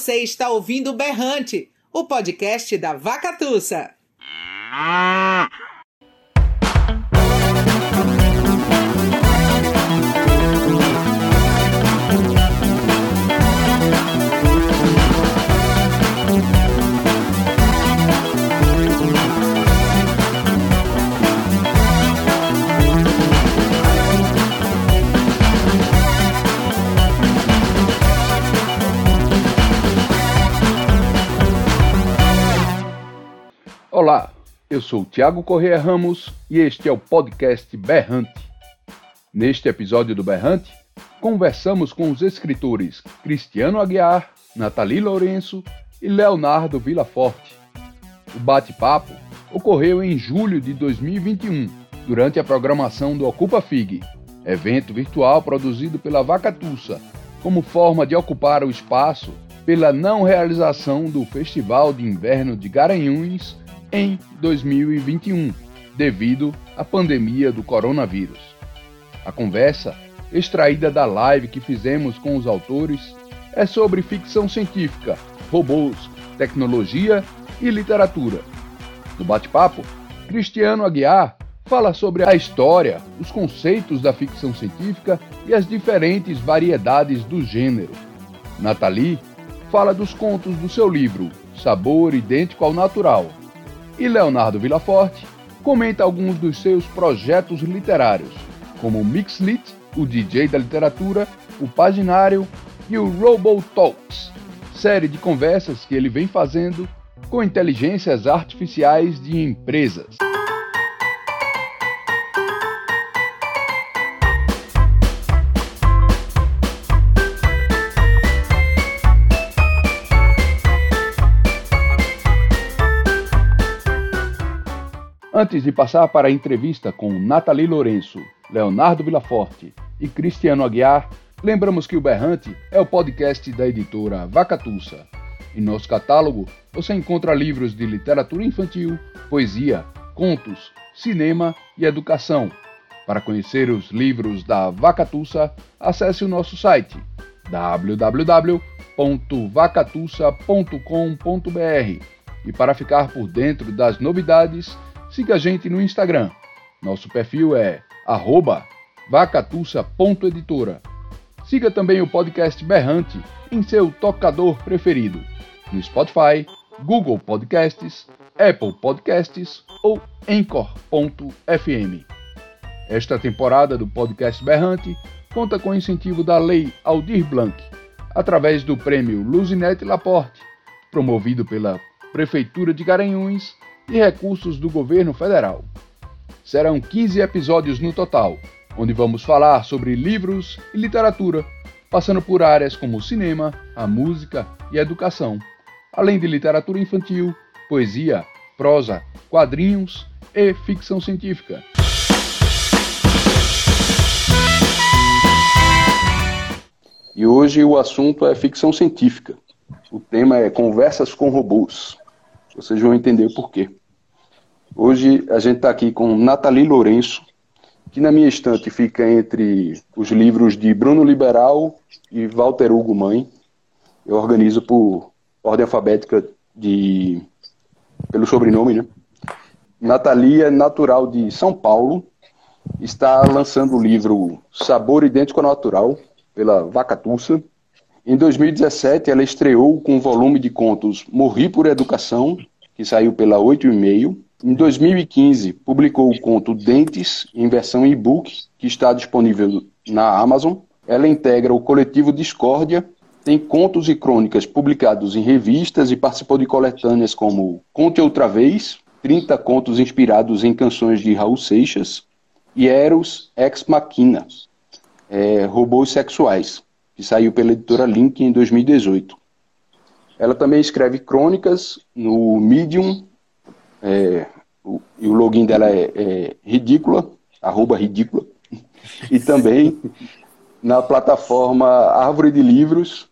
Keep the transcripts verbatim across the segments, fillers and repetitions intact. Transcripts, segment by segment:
Você está ouvindo o Berrante, o podcast da Vacatussa. Olá, eu sou Tiago Corrêa Ramos e este é o podcast Berrante. Neste episódio do Berrante, conversamos com os escritores Cristiano Aguiar, Nathalie Lourenço e Leonardo Vilaforte. O bate-papo ocorreu em julho de dois mil e vinte e um, durante a programação do Ocupa Fig, evento virtual produzido pela Vacatussa, como forma de ocupar o espaço pela não realização do Festival de Inverno de Garanhuns em dois mil e vinte e um, devido à pandemia do coronavírus. A conversa, extraída da live que fizemos com os autores, é sobre ficção científica, robôs, tecnologia e literatura. No bate-papo, Cristiano Aguiar fala sobre a história, os conceitos da ficção científica e as diferentes variedades do gênero. Nathalie fala dos contos do seu livro Sabor Idêntico ao Natural, e Leonardo Vilaforte comenta alguns dos seus projetos literários, como o Mixlit, o D J da literatura, o Paginário e o RoboTalks, série de conversas que ele vem fazendo com inteligências artificiais de empresas. Antes de passar para a entrevista com Nathalie Lourenço, Leonardo Vilaforte e Cristiano Aguiar, lembramos que o Berrante é o podcast da editora Vacatussa. Em nosso catálogo, você encontra livros de literatura infantil, poesia, contos, cinema e educação. Para conhecer os livros da Vacatussa, acesse o nosso site w w w ponto vacatussa ponto com ponto b r e para ficar por dentro das novidades, siga a gente no Instagram. Nosso perfil é arroba vacatussa ponto editora. Siga também o podcast Berrante em seu tocador preferido, no Spotify, Google Podcasts, Apple Podcasts ou anchor ponto f m. Esta temporada do podcast Berrante conta com o incentivo da Lei Aldir Blanc, através do prêmio Luzinete Laporte, promovido pela Prefeitura de Garanhuns, e recursos do governo federal. Serão quinze episódios no total, onde vamos falar sobre livros e literatura, passando por áreas como o cinema, a música e a educação, além de literatura infantil, poesia, prosa, quadrinhos e ficção científica. E hoje o assunto é ficção científica. O tema é Conversas com Robôs. Vocês vão entender o porquê. Hoje a gente está aqui com Nathalie Lourenço, que na minha estante fica entre os livros de Bruno Liberal e Walter Hugo Mãe. Eu organizo por ordem alfabética de... pelo sobrenome, né? Nathalia Natural, de São Paulo, está lançando o livro Sabor Idêntico ao Natural, pela Vacatussa. Em dois mil e dezessete, ela estreou com o volume de contos Morri por Educação, que saiu pela oito e meio. Em dois mil e quinze, publicou o conto Dentes, em versão e-book, que está disponível na Amazon. Ela integra o coletivo Discórdia, tem contos e crônicas publicados em revistas e participou de coletâneas como Conte Outra Vez, trinta contos inspirados em canções de Raul Seixas, e Eros Ex Machina, é, Robôs Sexuais, que saiu pela editora Link em dois mil e dezoito. Ela também escreve crônicas no Medium, é, o, e o login dela é, é ridícula, arroba ridícula, e também na plataforma Árvore de Livros.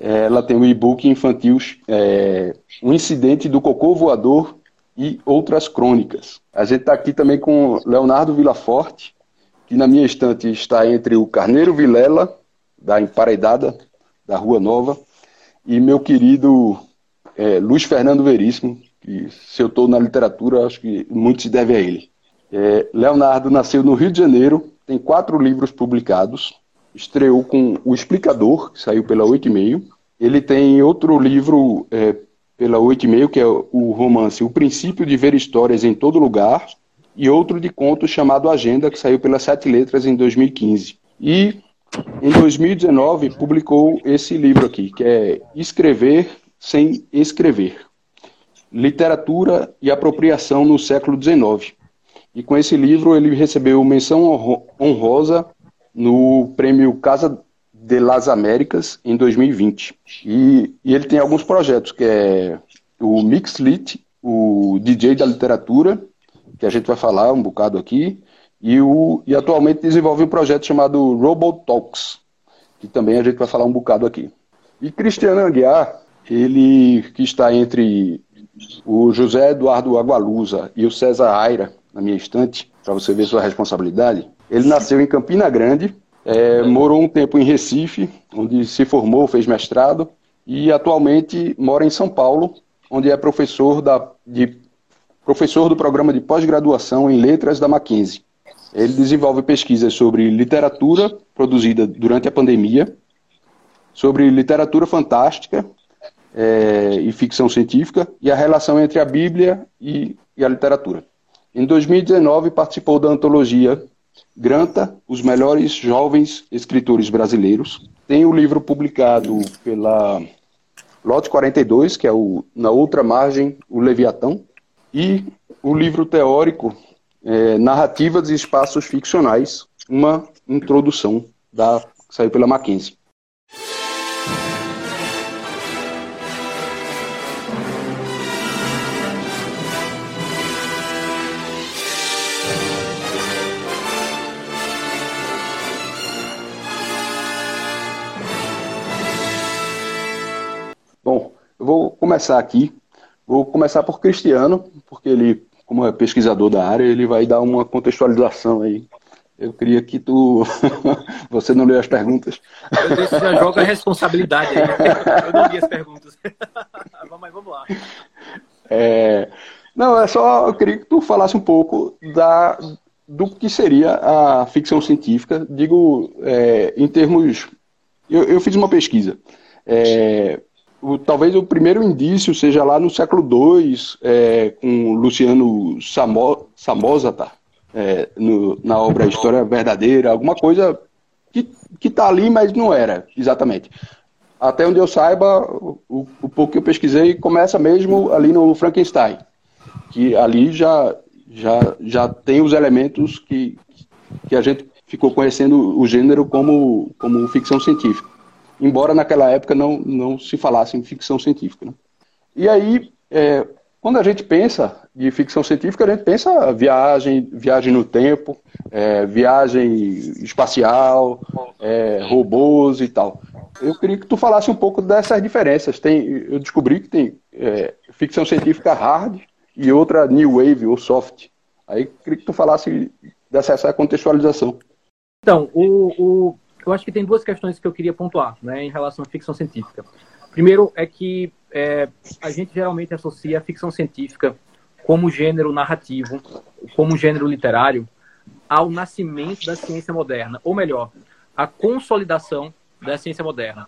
É, ela tem um e-book infantil, é, Um Incidente do Cocô Voador e outras crônicas. A gente está aqui também com Leonardo Vilaforte, que na minha estante está entre o Carneiro Vilela, da Emparedada, da Rua Nova, e meu querido é, Luiz Fernando Veríssimo, que se eu estou na literatura, acho que muito se deve a ele. É, Leonardo nasceu no Rio de Janeiro, tem quatro livros publicados, estreou com O Explicador, que saiu pela oito e meio. Ele tem outro livro é, pela oito e meio, que é o romance O Princípio de Ver Histórias em Todo Lugar, e outro de contos chamado Agenda, que saiu pela Sete Letras em dois mil e quinze. E em dois mil e dezenove publicou esse livro aqui, que é Escrever Sem Escrever, Literatura e Apropriação no Século dezenove. E com esse livro ele recebeu menção honrosa no prêmio Casa de las Américas em dois mil e vinte. E, e ele tem alguns projetos, que é o Mixlit, o D J da literatura, que a gente vai falar um bocado aqui, e, o, e atualmente desenvolve um projeto chamado RoboTalks, que também a gente vai falar um bocado aqui. E Cristiano Aguiar, ele que está entre o José Eduardo Agualusa e o César Aira, na minha estante, para você ver sua responsabilidade, ele nasceu em Campina Grande, é, morou um tempo em Recife, onde se formou, fez mestrado, e atualmente mora em São Paulo, onde é professor da, de professor do programa de pós-graduação em Letras da Mackenzie. Ele desenvolve pesquisas sobre literatura produzida durante a pandemia, sobre literatura fantástica é, e ficção científica, e a relação entre a Bíblia e, e a literatura. Em dois mil e dezenove, participou da antologia Granta, Os Melhores Jovens Escritores Brasileiros. Tem o livro publicado pela Lote quarenta e dois, que é o Na Outra Margem, o Leviatão, e o livro teórico é, Narrativas e Espaços Ficcionais, uma introdução, da, que saiu pela Mackenzie. Bom, eu vou começar aqui. Vou começar por Cristiano, porque ele, como é pesquisador da área, ele vai dar uma contextualização aí. Eu queria que tu... Você não leu as perguntas. Eu já jogo a responsabilidade aí. Eu não li as perguntas. Mas vamos lá. É... Não, é só... Eu queria que tu falasse um pouco da... do que seria a ficção científica. Digo, é... em termos... Eu, eu fiz uma pesquisa. É... O, talvez o primeiro indício seja lá no século dois, é, com Luciano Samo, Samosata, é, no, na obra História Verdadeira, alguma coisa que está ali, mas não era, exatamente. Até onde eu saiba, o, o pouco que eu pesquisei começa mesmo ali no Frankenstein, que ali já, já, já tem os elementos que, que a gente ficou conhecendo o gênero como, como ficção científica. Embora naquela época não, não se falasse em ficção científica. Né? E aí, é, quando a gente pensa de ficção científica, a gente pensa viagem, viagem no tempo, é, viagem espacial, é, robôs e tal. Eu queria que tu falasse um pouco dessas diferenças. Tem, eu descobri que tem é, ficção científica hard e outra new wave ou soft. Aí eu queria que tu falasse dessa essa contextualização. Então, o... o... eu acho que tem duas questões que eu queria pontuar, né, em relação à ficção científica. Primeiro é que é, a gente geralmente associa a ficção científica como gênero narrativo, como gênero literário, ao nascimento da ciência moderna, ou melhor, à consolidação da ciência moderna.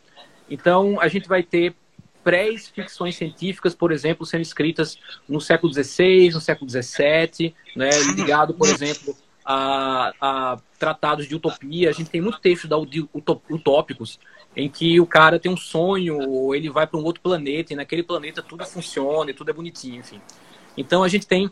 Então, a gente vai ter pré-ficções científicas, por exemplo, sendo escritas no século dezesseis, no século dezessete, né, ligado, por exemplo... A, a tratados de utopia. A gente tem muito texto da, de utópicos em que o cara tem um sonho, ou ele vai para um outro planeta e naquele planeta tudo funciona e tudo é bonitinho, enfim. Então a gente tem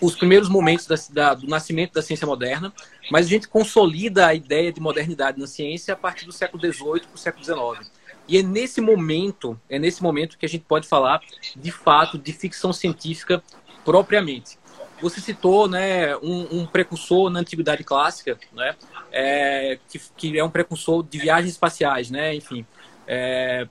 os primeiros momentos da, da, do nascimento da ciência moderna, mas a gente consolida a ideia de modernidade na ciência a partir do século dezoito para o século dezenove. E é nesse momento, é nesse momento que a gente pode falar de fato de ficção científica propriamente. Você citou, né, um, um precursor na Antiguidade Clássica, né, é, que, que é um precursor de viagens espaciais, né, enfim. É,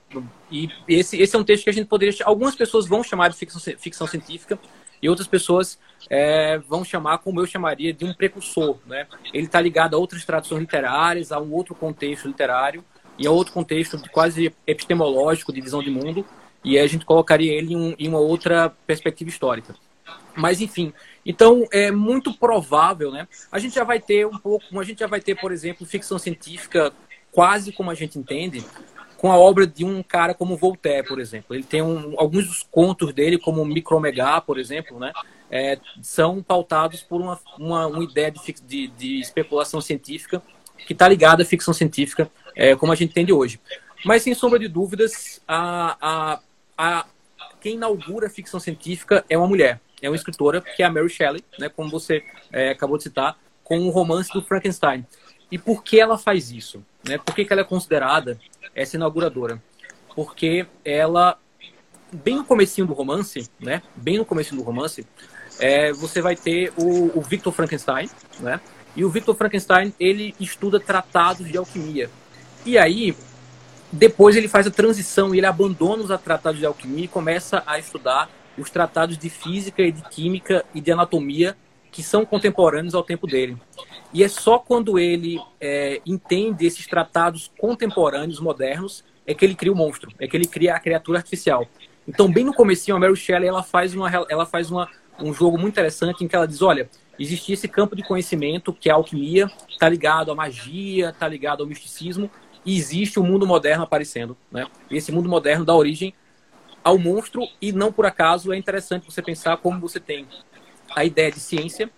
e esse, esse é um texto que a gente poderia... Algumas pessoas vão chamar de ficção, ficção científica e outras pessoas é, vão chamar, como eu chamaria, de um precursor. Né? Ele está ligado a outras tradições literárias, a um outro contexto literário, e é outro contexto quase epistemológico, de visão de mundo, e a gente colocaria ele em, um, em uma outra perspectiva histórica. Mas, enfim, então é muito provável, né? A gente já vai ter um pouco, a gente já vai ter, por exemplo, ficção científica quase como a gente entende, com a obra de um cara como Voltaire, por exemplo. Ele tem um, alguns dos contos dele, como Micromegar, por exemplo, né? É, são pautados por uma, uma, uma ideia de, de, de especulação científica que está ligada à ficção científica, é, como a gente entende hoje. Mas, sem sombra de dúvidas, a, a, a, quem inaugura a ficção científica é uma mulher, é uma escritora, que é a Mary Shelley, né, como você é, acabou de citar, com o romance do Frankenstein. E por que ela faz isso? Né? Por que, que ela é considerada essa inauguradora? Porque ela, bem no comecinho do romance, né, bem no comecinho do romance, é, você vai ter o, o Victor Frankenstein, né? E o Victor Frankenstein, ele estuda tratados de alquimia. E aí, depois ele faz a transição, e ele abandona os tratados de alquimia e começa a estudar os tratados de física e de química e de anatomia que são contemporâneos ao tempo dele. E é só quando ele é, entende esses tratados contemporâneos, modernos, é que ele cria o monstro, é que ele cria a criatura artificial. Então, bem no comecinho, a Mary Shelley ela faz, uma, ela faz uma, um jogo muito interessante em que ela diz, olha, existe esse campo de conhecimento que é a alquimia, está ligado à magia, está ligado ao misticismo, e existe o mundo moderno aparecendo, né? E esse mundo moderno dá origem ao monstro, e não por acaso é interessante você pensar como você tem a ideia de ciência,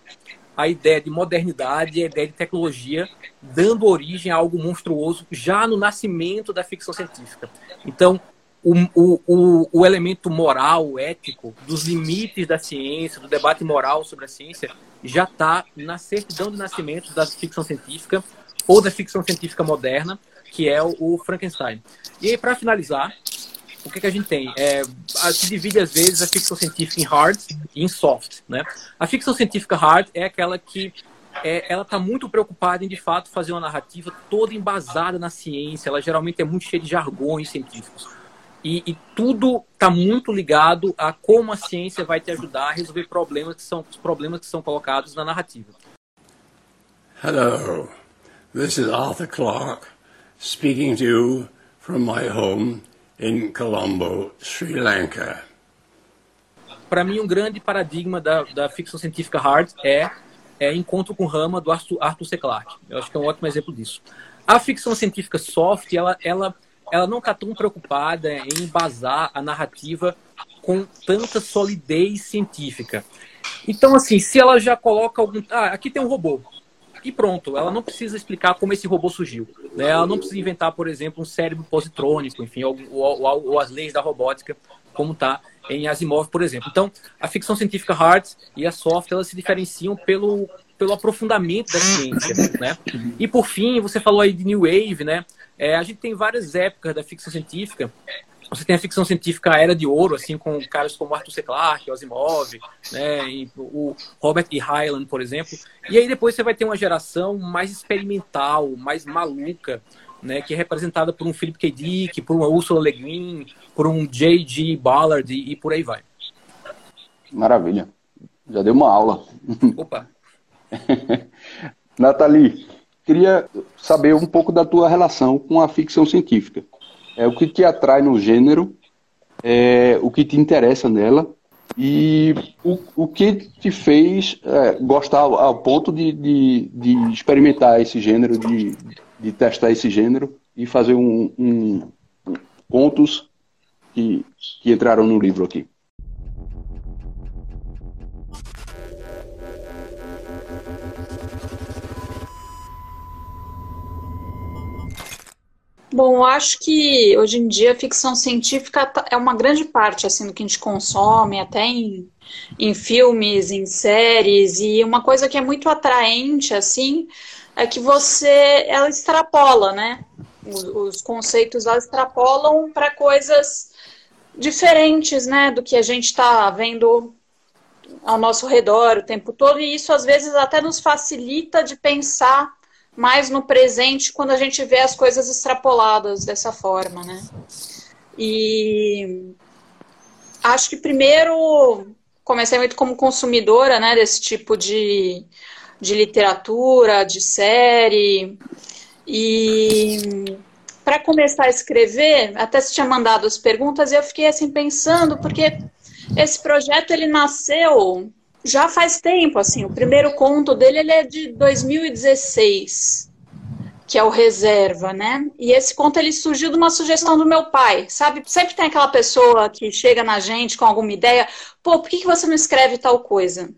a ideia de modernidade, a ideia de tecnologia, dando origem a algo monstruoso já no nascimento da ficção científica. Então, o, o, o, o elemento moral, ético, dos limites da ciência, do debate moral sobre a ciência, já está na certidão de nascimento da ficção científica ou da ficção científica moderna, que é o, o Frankenstein. E aí, para finalizar, o que, que a gente tem? É, a, se divide, às vezes, a ficção científica em hard e em soft, né? A ficção científica hard é aquela que é, ela está muito preocupada em, de fato, fazer uma narrativa toda embasada na ciência. Ela geralmente é muito cheia de jargões científicos. E, e tudo está muito ligado a como a ciência vai te ajudar a resolver problemas que são, os problemas que são colocados na narrativa. Hello, this is Arthur Clarke speaking to you from my home in Colombo, Sri Lanka. Para mim, um grande paradigma da, da ficção científica hard é, é Encontro com Rama, do Arthur C. Clarke. Eu acho que é um ótimo exemplo disso. A ficção científica soft, ela, ela, ela não está tão preocupada em embasar a narrativa com tanta solidez científica. Então, assim, se ela já coloca algum... Ah, aqui tem um robô. E pronto, ela não precisa explicar como esse robô surgiu, né? Ela não precisa inventar, por exemplo, um cérebro positrônico, enfim, ou, ou, ou, ou as leis da robótica, como está em Asimov, por exemplo. Então, a ficção científica hard e a soft, elas se diferenciam pelo, pelo aprofundamento da ciência, né? E, por fim, você falou aí de New Wave, né? É, a gente tem várias épocas da ficção científica. Você tem a ficção científica a Era de Ouro, assim, com caras como Arthur C. Clarke, o Asimov, né, e o Robert E. Heinlein, por exemplo. E aí depois você vai ter uma geração mais experimental, mais maluca, né, que é representada por um Philip K. Dick, por uma Ursula Le Guin, por um J G. Ballard e por aí vai. Maravilha. Já deu uma aula. Opa! Nathalie, queria saber um pouco da tua relação com a ficção científica. É o que te atrai no gênero, é, o que te interessa nela e o, o que te fez é, gostar ao, ao ponto de, de, de experimentar esse gênero, de, de testar esse gênero e fazer um, um, um contos que, que entraram no livro aqui. Bom, acho que hoje em dia a ficção científica é uma grande parte assim, do que a gente consome, até em, em filmes, em séries, e uma coisa que é muito atraente assim, é que você, ela extrapola, né? Os, os conceitos lá extrapolam para coisas diferentes, né? Do que a gente está vendo ao nosso redor o tempo todo, e isso às vezes até nos facilita de pensar mais no presente, quando a gente vê as coisas extrapoladas dessa forma, né? E acho que primeiro comecei muito como consumidora, né, desse tipo de, de literatura, de série, e para começar a escrever, até você tinha mandado as perguntas, eu fiquei assim pensando, porque esse projeto ele nasceu já faz tempo, assim, o primeiro conto dele ele é de dois mil e dezesseis, que é o Reserva, né? E esse conto ele surgiu de uma sugestão do meu pai, sabe? Sempre tem aquela pessoa que chega na gente com alguma ideia, pô, por que que você não escreve tal coisa?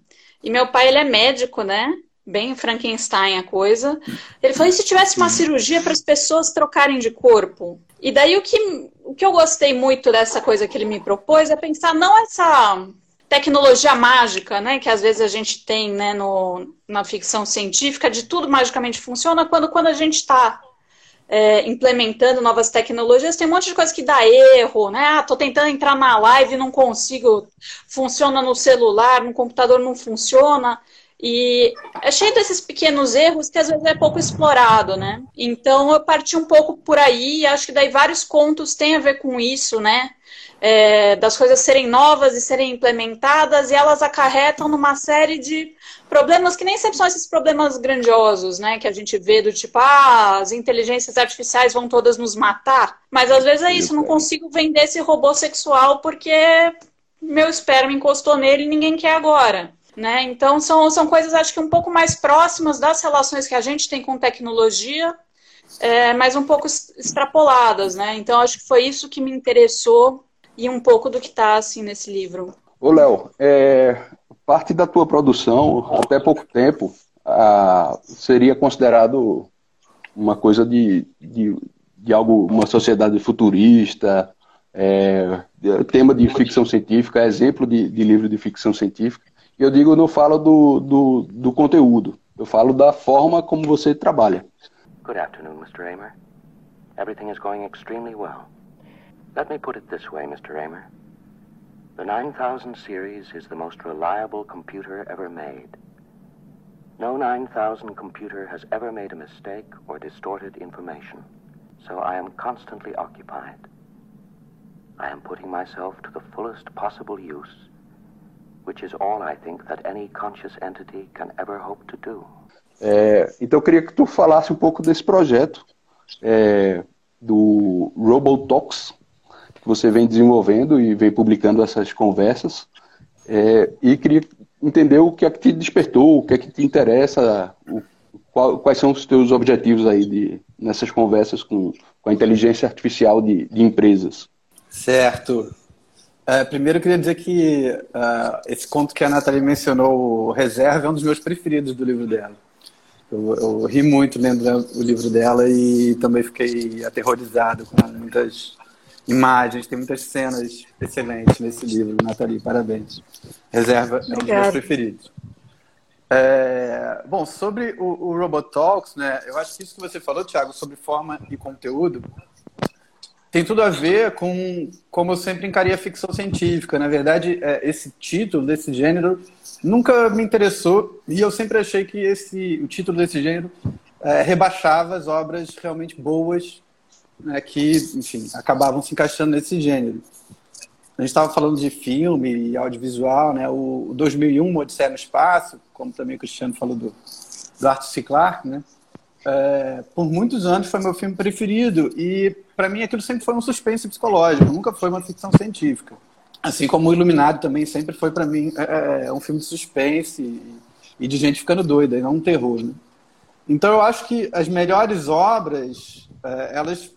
E meu pai ele é médico, né? Bem Frankenstein a coisa. Ele falou, e se tivesse uma cirurgia para as pessoas trocarem de corpo? E daí o que, o que eu gostei muito dessa coisa que ele me propôs é pensar não essa tecnologia mágica, né, que às vezes a gente tem, né, no, na ficção científica, de tudo magicamente funciona, quando, quando a gente está é, implementando novas tecnologias, tem um monte de coisa que dá erro, né? Ah, tô tentando entrar na live, não consigo, funciona no celular, no computador não funciona. E é cheio desses pequenos erros que às vezes é pouco explorado, né? Então eu parti um pouco por aí e acho que daí vários contos têm a ver com isso, né? É, das coisas serem novas e serem implementadas e elas acarretam numa série de problemas que nem sempre são esses problemas grandiosos, né? Que a gente vê do tipo, ah, as inteligências artificiais vão todas nos matar. Mas às vezes é isso, não consigo vender esse robô sexual porque meu esperma encostou nele e ninguém quer agora. Né? Então são, são coisas acho que um pouco mais próximas das relações que a gente tem com tecnologia, é, mas um pouco extrapoladas, né? Então acho que foi isso que me interessou e um pouco do que está assim, nesse livro. Ô Léo, é, parte da tua produção, até pouco tempo, a, seria considerado uma coisa de, de, de algo, uma sociedade futurista, é, tema de ficção científica, exemplo de, de livro de ficção científica. Eu digo, eu não falo do, do, do conteúdo, eu falo da forma como você trabalha. Good afternoon, mister Amer. Everything is going extremely well. Let me put it this way, mister Amer. The nine thousand series is the most reliable computer ever made. No nine thousand computer has ever made a mistake or distorted information. So I am constantly occupied. I am putting myself to the fullest possible use. Which is all I think that any conscious entity can ever hope to do. É, então eu queria que tu falasse um pouco desse projeto é, do RoboTalks, que você vem desenvolvendo e vem publicando essas conversas, é, e queria entender o que é que te despertou, o que é que te interessa, o, qual, quais são os teus objetivos aí de, nessas conversas com, com a inteligência artificial de, de empresas. Certo. Uh, primeiro eu queria dizer que uh, esse conto que a Nathalie mencionou, o Reserva, é um dos meus preferidos do livro dela. Eu, eu ri muito lendo o livro dela e também fiquei aterrorizado com muitas imagens, tem muitas cenas excelentes nesse livro, Nathalie, parabéns. Reserva é um dos meus preferidos. É, bom, sobre o, o RoboTalks, né, eu acho que isso que você falou, Tiago, sobre forma e conteúdo, tem tudo a ver com como eu sempre encarei a ficção científica. Na verdade, esse título desse gênero nunca me interessou e eu sempre achei que esse, o título desse gênero é, rebaixava as obras realmente boas, né, que, enfim, acabavam se encaixando nesse gênero. A gente estava falando de filme e audiovisual, né, o dois mil e um, Uma Odisseia no Espaço, como também o Cristiano falou do, do Arthur C. Clarke, né? É, por muitos anos foi meu filme preferido e para mim aquilo sempre foi um suspense psicológico, nunca foi uma ficção científica, assim como o Iluminado também sempre foi para mim é, um filme de suspense e de gente ficando doida e não um terror, né? Então eu acho que as melhores obras é, elas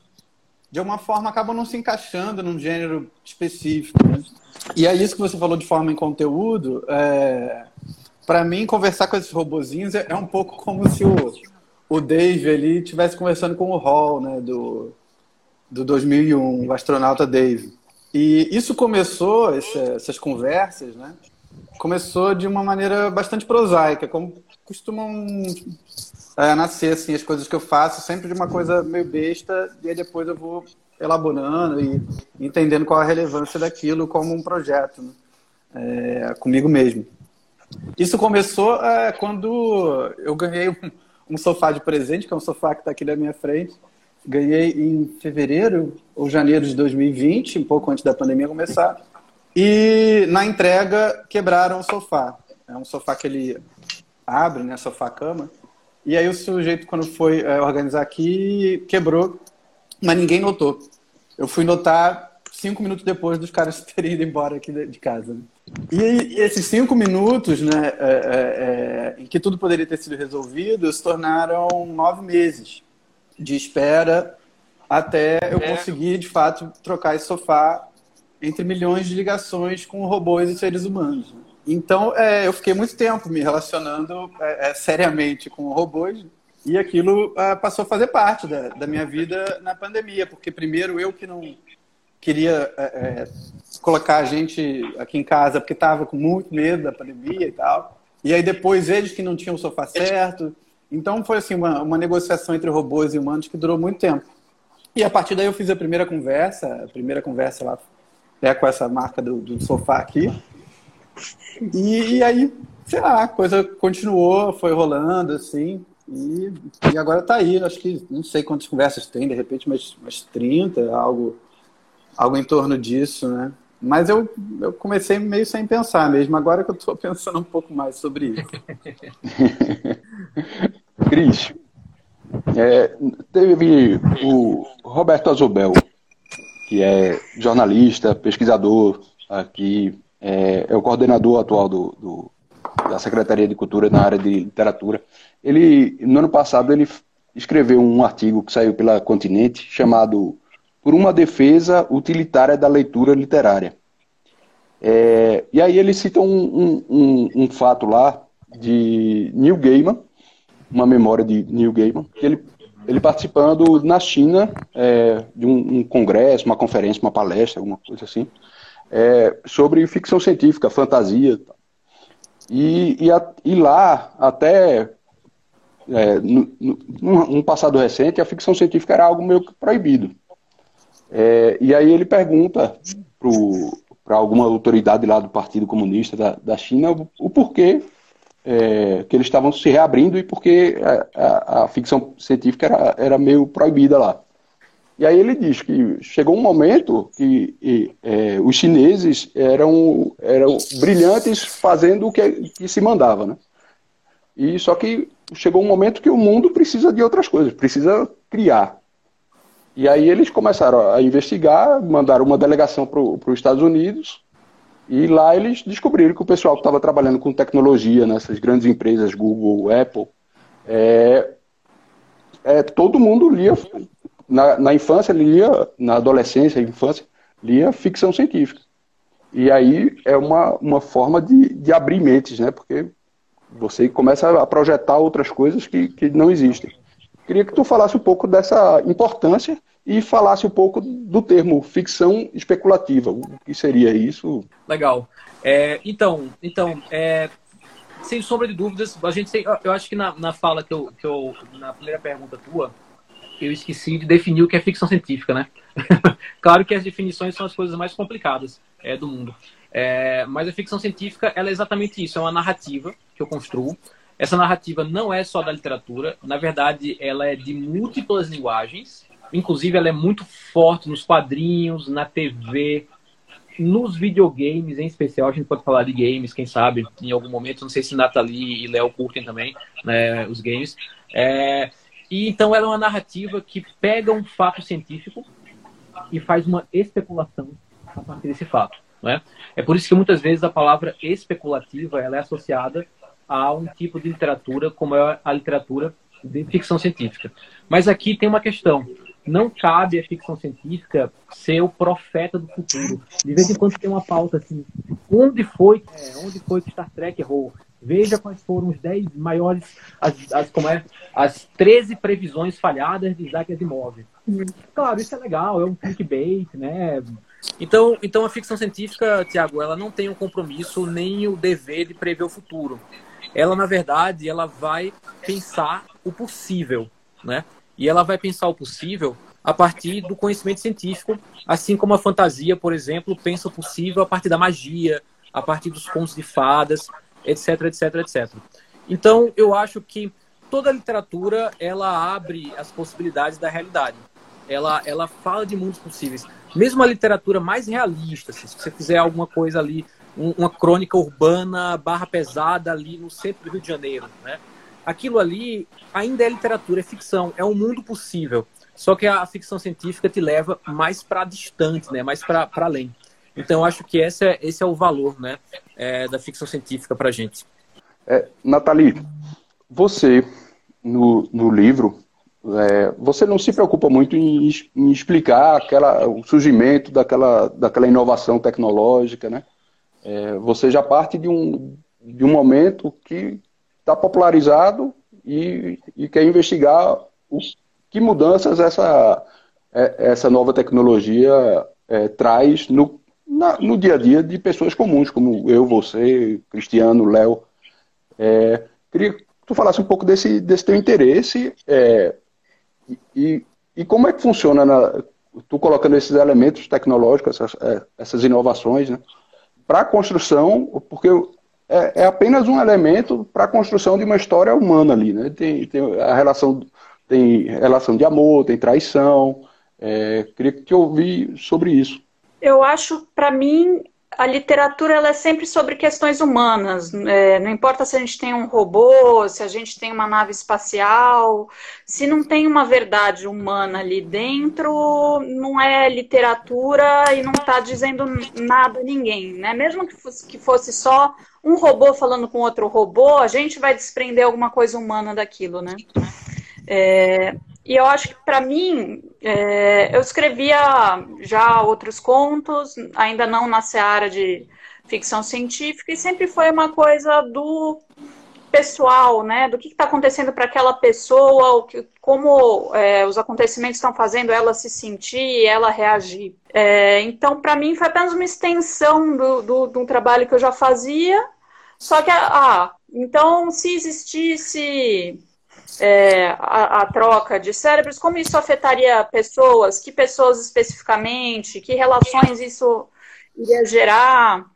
de alguma forma acabam não se encaixando num gênero específico, né? E é isso que você falou de forma em conteúdo. É, para mim conversar com esses robozinhos é, é um pouco como se o o Dave ali estivesse conversando com o Hall, né, do, do dois mil e um, o astronauta Dave. E isso começou, essa, essas conversas, né, começou de uma maneira bastante prosaica, como costumam é, nascer assim, as coisas que eu faço, sempre de uma coisa meio besta, e aí depois eu vou elaborando e entendendo qual a relevância daquilo como um projeto, né, é, comigo mesmo. Isso começou é, quando eu ganhei um um sofá de presente, que é um sofá que está aqui na minha frente. Ganhei em fevereiro ou janeiro de dois mil e vinte, um pouco antes da pandemia começar. E na entrega quebraram o sofá. É um sofá que ele abre, né? Sofá-cama. E aí o sujeito, quando foi é, organizar aqui, quebrou mas ninguém notou. Eu fui notar cinco minutos depois dos caras terem ido embora aqui de casa. E esses cinco minutos, né, é, é, é, em que tudo poderia ter sido resolvido, se tornaram nove meses de espera até eu é. conseguir, de fato, trocar esse sofá entre milhões de ligações com robôs e seres humanos. Então, é, eu fiquei muito tempo me relacionando é, é, seriamente com robôs, e aquilo é, passou a fazer parte da, da minha vida na pandemia, porque primeiro eu que não queria é, é, colocar a gente aqui em casa, porque estava com muito medo da pandemia e tal, e aí depois eles que não tinham o sofá certo. Então, foi assim uma, uma negociação entre robôs e humanos que durou muito tempo. E a partir daí eu fiz a primeira conversa, a primeira conversa lá é, com essa marca do, do sofá aqui. E, e aí, sei lá, a coisa continuou, foi rolando, assim. E, e agora tá aí, acho que não sei quantas conversas tem, de repente, mas umas trinta, algo, algo em torno disso, né? Mas eu, eu comecei meio sem pensar mesmo, agora que eu tô pensando um pouco mais sobre isso. Cris, é, teve o Roberto Azobel, que é jornalista, pesquisador aqui, é, é o coordenador atual do, do, da Secretaria de Cultura na área de literatura. Ele, no ano passado, ele escreveu um artigo que saiu pela Continente chamado Por uma Defesa Utilitária da Leitura Literária. É, e aí ele cita um, um, um, um fato lá de Neil Gaiman, uma memória de Neil Gaiman, que ele, ele participando na China é, de um, um congresso, uma conferência, uma palestra, alguma coisa assim, É, sobre ficção científica, fantasia. E, e, a, e lá, até é, no, no, no passado recente, a ficção científica era algo meio que proibido. É, e aí ele pergunta para alguma autoridade lá do Partido Comunista da, da China o, o porquê é, que eles estavam se reabrindo e porque a, a, a ficção científica era, era meio proibida lá. E aí ele diz que chegou um momento que e, é, os chineses eram, eram brilhantes fazendo o que, que se mandava, né? E só que chegou um momento que o mundo precisa de outras coisas, precisa criar. E aí eles começaram a investigar, mandaram uma delegação para os Estados Unidos e lá eles descobriram que o pessoal que estava trabalhando com tecnologia nessas grandes empresas, Google, Apple, é, é, todo mundo lia... Na, na infância, lia, na adolescência, infância, lia ficção científica. E aí é uma, uma forma de, de abrir mentes, né? Porque você começa a projetar outras coisas que, que não existem. Queria que tu falasse um pouco dessa importância e falasse um pouco do termo ficção especulativa. O que seria isso? Legal. É, então, então é, sem sombra de dúvidas, a gente tem, eu acho que na, na fala que eu, que eu... Na primeira pergunta tua, eu esqueci de definir o que é ficção científica, né? Claro que as definições são as coisas mais complicadas é, do mundo. É, mas a ficção científica, ela é exatamente isso. É uma narrativa que eu construo. Essa narrativa não é só da literatura. Na verdade, ela é de múltiplas linguagens. Inclusive, ela é muito forte nos quadrinhos, na T V, nos videogames em especial. A gente pode falar de games, quem sabe, em algum momento. Não sei se Nathalie e Léo curtem também, né, os games. É... E então ela é uma narrativa que pega um fato científico e faz uma especulação a partir desse fato, né? É por isso que muitas vezes a palavra especulativa ela é associada a um tipo de literatura como é a literatura de ficção científica. Mas aqui tem uma questão. Não cabe à ficção científica ser o profeta do futuro. De vez em quando tem uma pauta assim. Onde foi, é, onde foi que Star Trek errou? Veja quais foram os dez maiores, as, as, como é, as treze previsões falhadas de Isaac Asimov. Claro, isso é legal, é um clickbait, né? Então, então a ficção científica, Tiago, ela não tem um compromisso nem o dever de prever o futuro. Ela, na verdade, ela vai pensar o possível, né? E ela vai pensar o possível a partir do conhecimento científico, assim como a fantasia, por exemplo, pensa o possível a partir da magia, a partir dos contos de fadas, etc, etc, et cetera. Então, eu acho que toda a literatura, ela abre as possibilidades da realidade. Ela, ela fala de mundos possíveis. Mesmo a literatura mais realista, se você fizer alguma coisa ali, um, uma crônica urbana, barra pesada ali no centro do Rio de Janeiro, né? aquilo ali ainda é literatura, é ficção, é um mundo possível. Só que a ficção científica te leva mais para distante, né? Mais para além. Então, eu acho que esse é, esse é o valor, né? É, da ficção científica para a gente. É, Nathalie, você, no, no livro, é, você não se preocupa muito em, em explicar aquela, o surgimento daquela, daquela inovação tecnológica, né? É, você já parte de um, de um momento que está popularizado e, e quer investigar o que mudanças essa, essa nova tecnologia é, traz no, na, no dia a dia de pessoas comuns, como eu, você, Cristiano, Léo. É, queria que tu falasse um pouco desse, desse teu interesse é, e, e como é que funciona, na, tu colocando esses elementos tecnológicos, essas, essas inovações, né, para a construção, porque é, é apenas um elemento para a construção de uma história humana ali, né? Tem, tem a relação... Tem relação de amor, tem traição. É, queria que te ouvi sobre isso. Eu acho, para mim, a literatura ela é sempre sobre questões humanas. É, não importa se a gente tem um robô, se a gente tem uma nave espacial, se não tem uma verdade humana ali dentro, não é literatura e não está dizendo nada a ninguém, né? Mesmo que fosse, que fosse só um robô falando com outro robô, a gente vai desprender alguma coisa humana daquilo, né? É, e eu acho que, para mim, é, eu escrevia já outros contos, ainda não na seara de ficção científica, e sempre foi uma coisa do pessoal, né? Do que está acontecendo para aquela pessoa, o que, como é, os acontecimentos estão fazendo ela se sentir e ela reagir. É, então, para mim, foi apenas uma extensão do, do, do trabalho que eu já fazia, só que, ah, então, se existisse... É, a, a troca de cérebros, como isso afetaria pessoas, que pessoas especificamente, que relações isso iria gerar.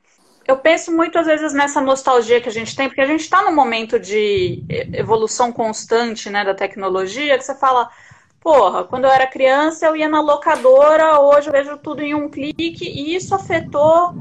Eu penso muito às vezes nessa nostalgia que a gente tem, porque a gente está num momento de evolução constante, né, da tecnologia, que você fala, porra, quando eu era criança eu ia na locadora, hoje eu vejo tudo em um clique, e isso afetou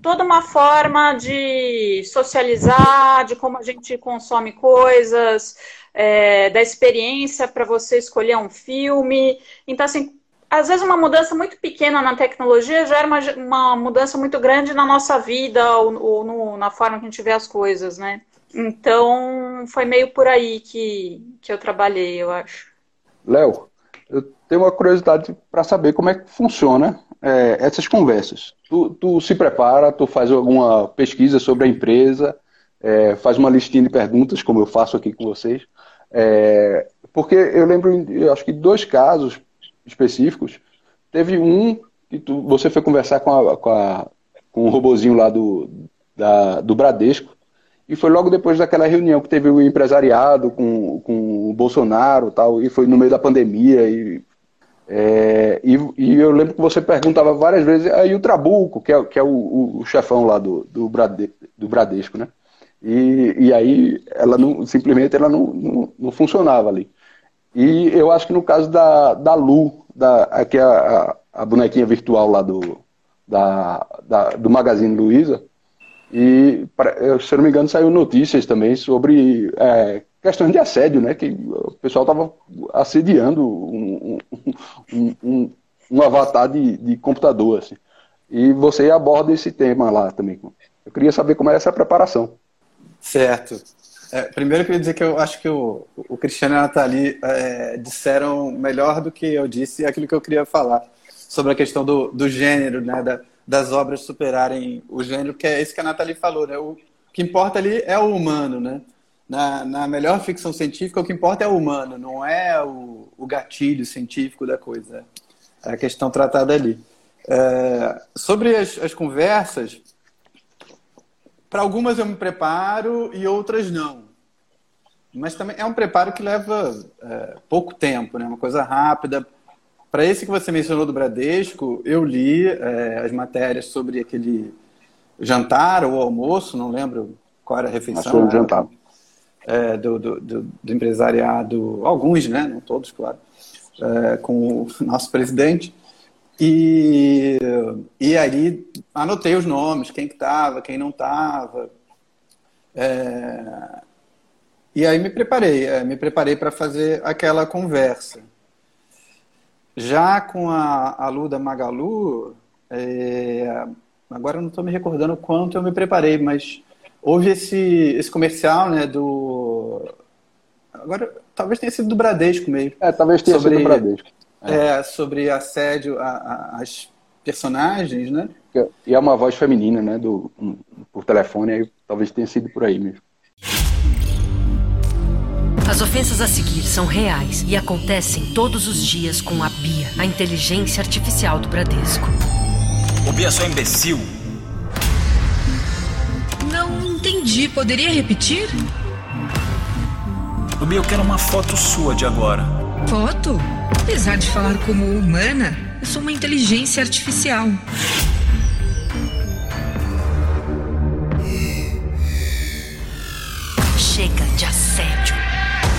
toda uma forma de socializar, de como a gente consome coisas, é, da experiência para você escolher um filme. Então, assim, às vezes uma mudança muito pequena na tecnologia gera uma, uma mudança muito grande na nossa vida ou, ou no, na forma que a gente vê as coisas, né? Então, foi meio por aí que, que eu trabalhei, eu acho. Léo, eu tenho uma curiosidade para saber como é que funciona é, essas conversas. Tu, tu se prepara, tu faz alguma pesquisa sobre a empresa, é, faz uma listinha de perguntas, como eu faço aqui com vocês, é, porque eu lembro, eu acho que dois casos específicos, teve um que tu, você foi conversar com, a, com, a, com o robozinho lá do, da, do Bradesco, e foi logo depois daquela reunião que teve o empresariado com, com o Bolsonaro e tal, e foi no meio da pandemia. E, é, e, e eu lembro que você perguntava várias vezes, aí o Trabuco, que é, que é o, o chefão lá do, do, Brade, do Bradesco, né? E, e aí ela não, simplesmente ela não, não, não funcionava ali. E eu acho que no caso da, da Lu, da, aqui a, a bonequinha virtual lá do, da, da, do Magazine Luiza, e, se eu não me engano, saiu notícias também sobre é, questões de assédio, né? Que o pessoal estava assediando um, um, um, um avatar de, de computador, assim. E você aborda esse tema lá também. Eu queria saber como é essa preparação. Certo. É, primeiro eu queria dizer que eu acho que o, o Cristiano e a Nathalie é, disseram melhor do que eu disse aquilo que eu queria falar sobre a questão do, do gênero, né? Da, das obras superarem o gênero, que é isso que a Nathalie falou, né? O que importa ali é o humano, né? Na, na melhor ficção científica, o que importa é o humano, não é o, o gatilho científico da coisa. É a questão tratada ali. É, sobre as, as conversas, para algumas eu me preparo e outras não. Mas também é um preparo que leva é, pouco tempo, né? Uma coisa rápida. Para esse que você mencionou do Bradesco, eu li é, as matérias sobre aquele jantar ou almoço, não lembro qual era a refeição. Acho que era um jantar. É, do, do, do, do empresariado, alguns, né? Não todos, claro. É, com o nosso presidente. E, e aí anotei os nomes, quem que estava, quem não estava. É, E aí me preparei, é, me preparei para fazer aquela conversa. Já com a, a Lu da Magalu, é, agora eu não estou me recordando quanto eu me preparei, mas houve esse, esse comercial, né, do... Agora, talvez tenha sido do Bradesco mesmo. É, talvez tenha sobre, sido do Bradesco. É, é sobre assédio às personagens, né? E é uma voz feminina, né, do, um, por telefone, aí talvez tenha sido por aí mesmo. As ofensas a seguir são reais e acontecem todos os dias com a Bia, a inteligência artificial do Bradesco. O Bia só é imbecil. Não entendi. Poderia repetir? O Bia, eu quero uma foto sua de agora. Foto? Apesar de falar como humana, eu sou uma inteligência artificial. Chega de assédio.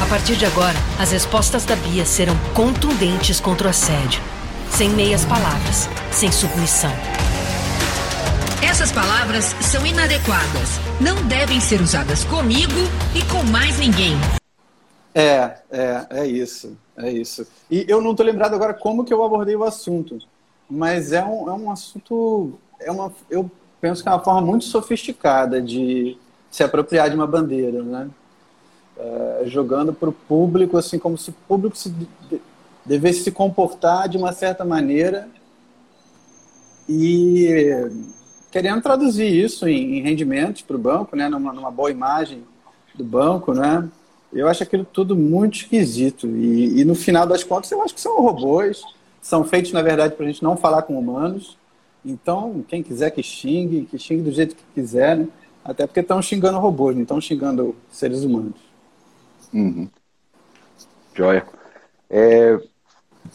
A partir de agora, as respostas da Bia serão contundentes contra o assédio. Sem meias palavras, sem submissão. Essas palavras são inadequadas. Não devem ser usadas comigo e com mais ninguém. É, é, é isso, é isso. E eu não tô lembrado agora como que eu abordei o assunto. Mas é um, é um assunto... É uma, eu penso que é uma forma muito sofisticada de se apropriar de uma bandeira, né? Uh, jogando para o público, assim, como se o público se de, devesse se comportar de uma certa maneira e querendo traduzir isso em, em rendimentos para o banco, né, numa, numa boa imagem do banco, né? Eu acho aquilo tudo muito esquisito e, e no final das contas eu acho que são robôs, são feitos na verdade para a gente não falar com humanos, então quem quiser que xingue, que xingue do jeito que quiser, né? Até porque estão xingando robôs, não estão xingando seres humanos. Uhum. Joia. É,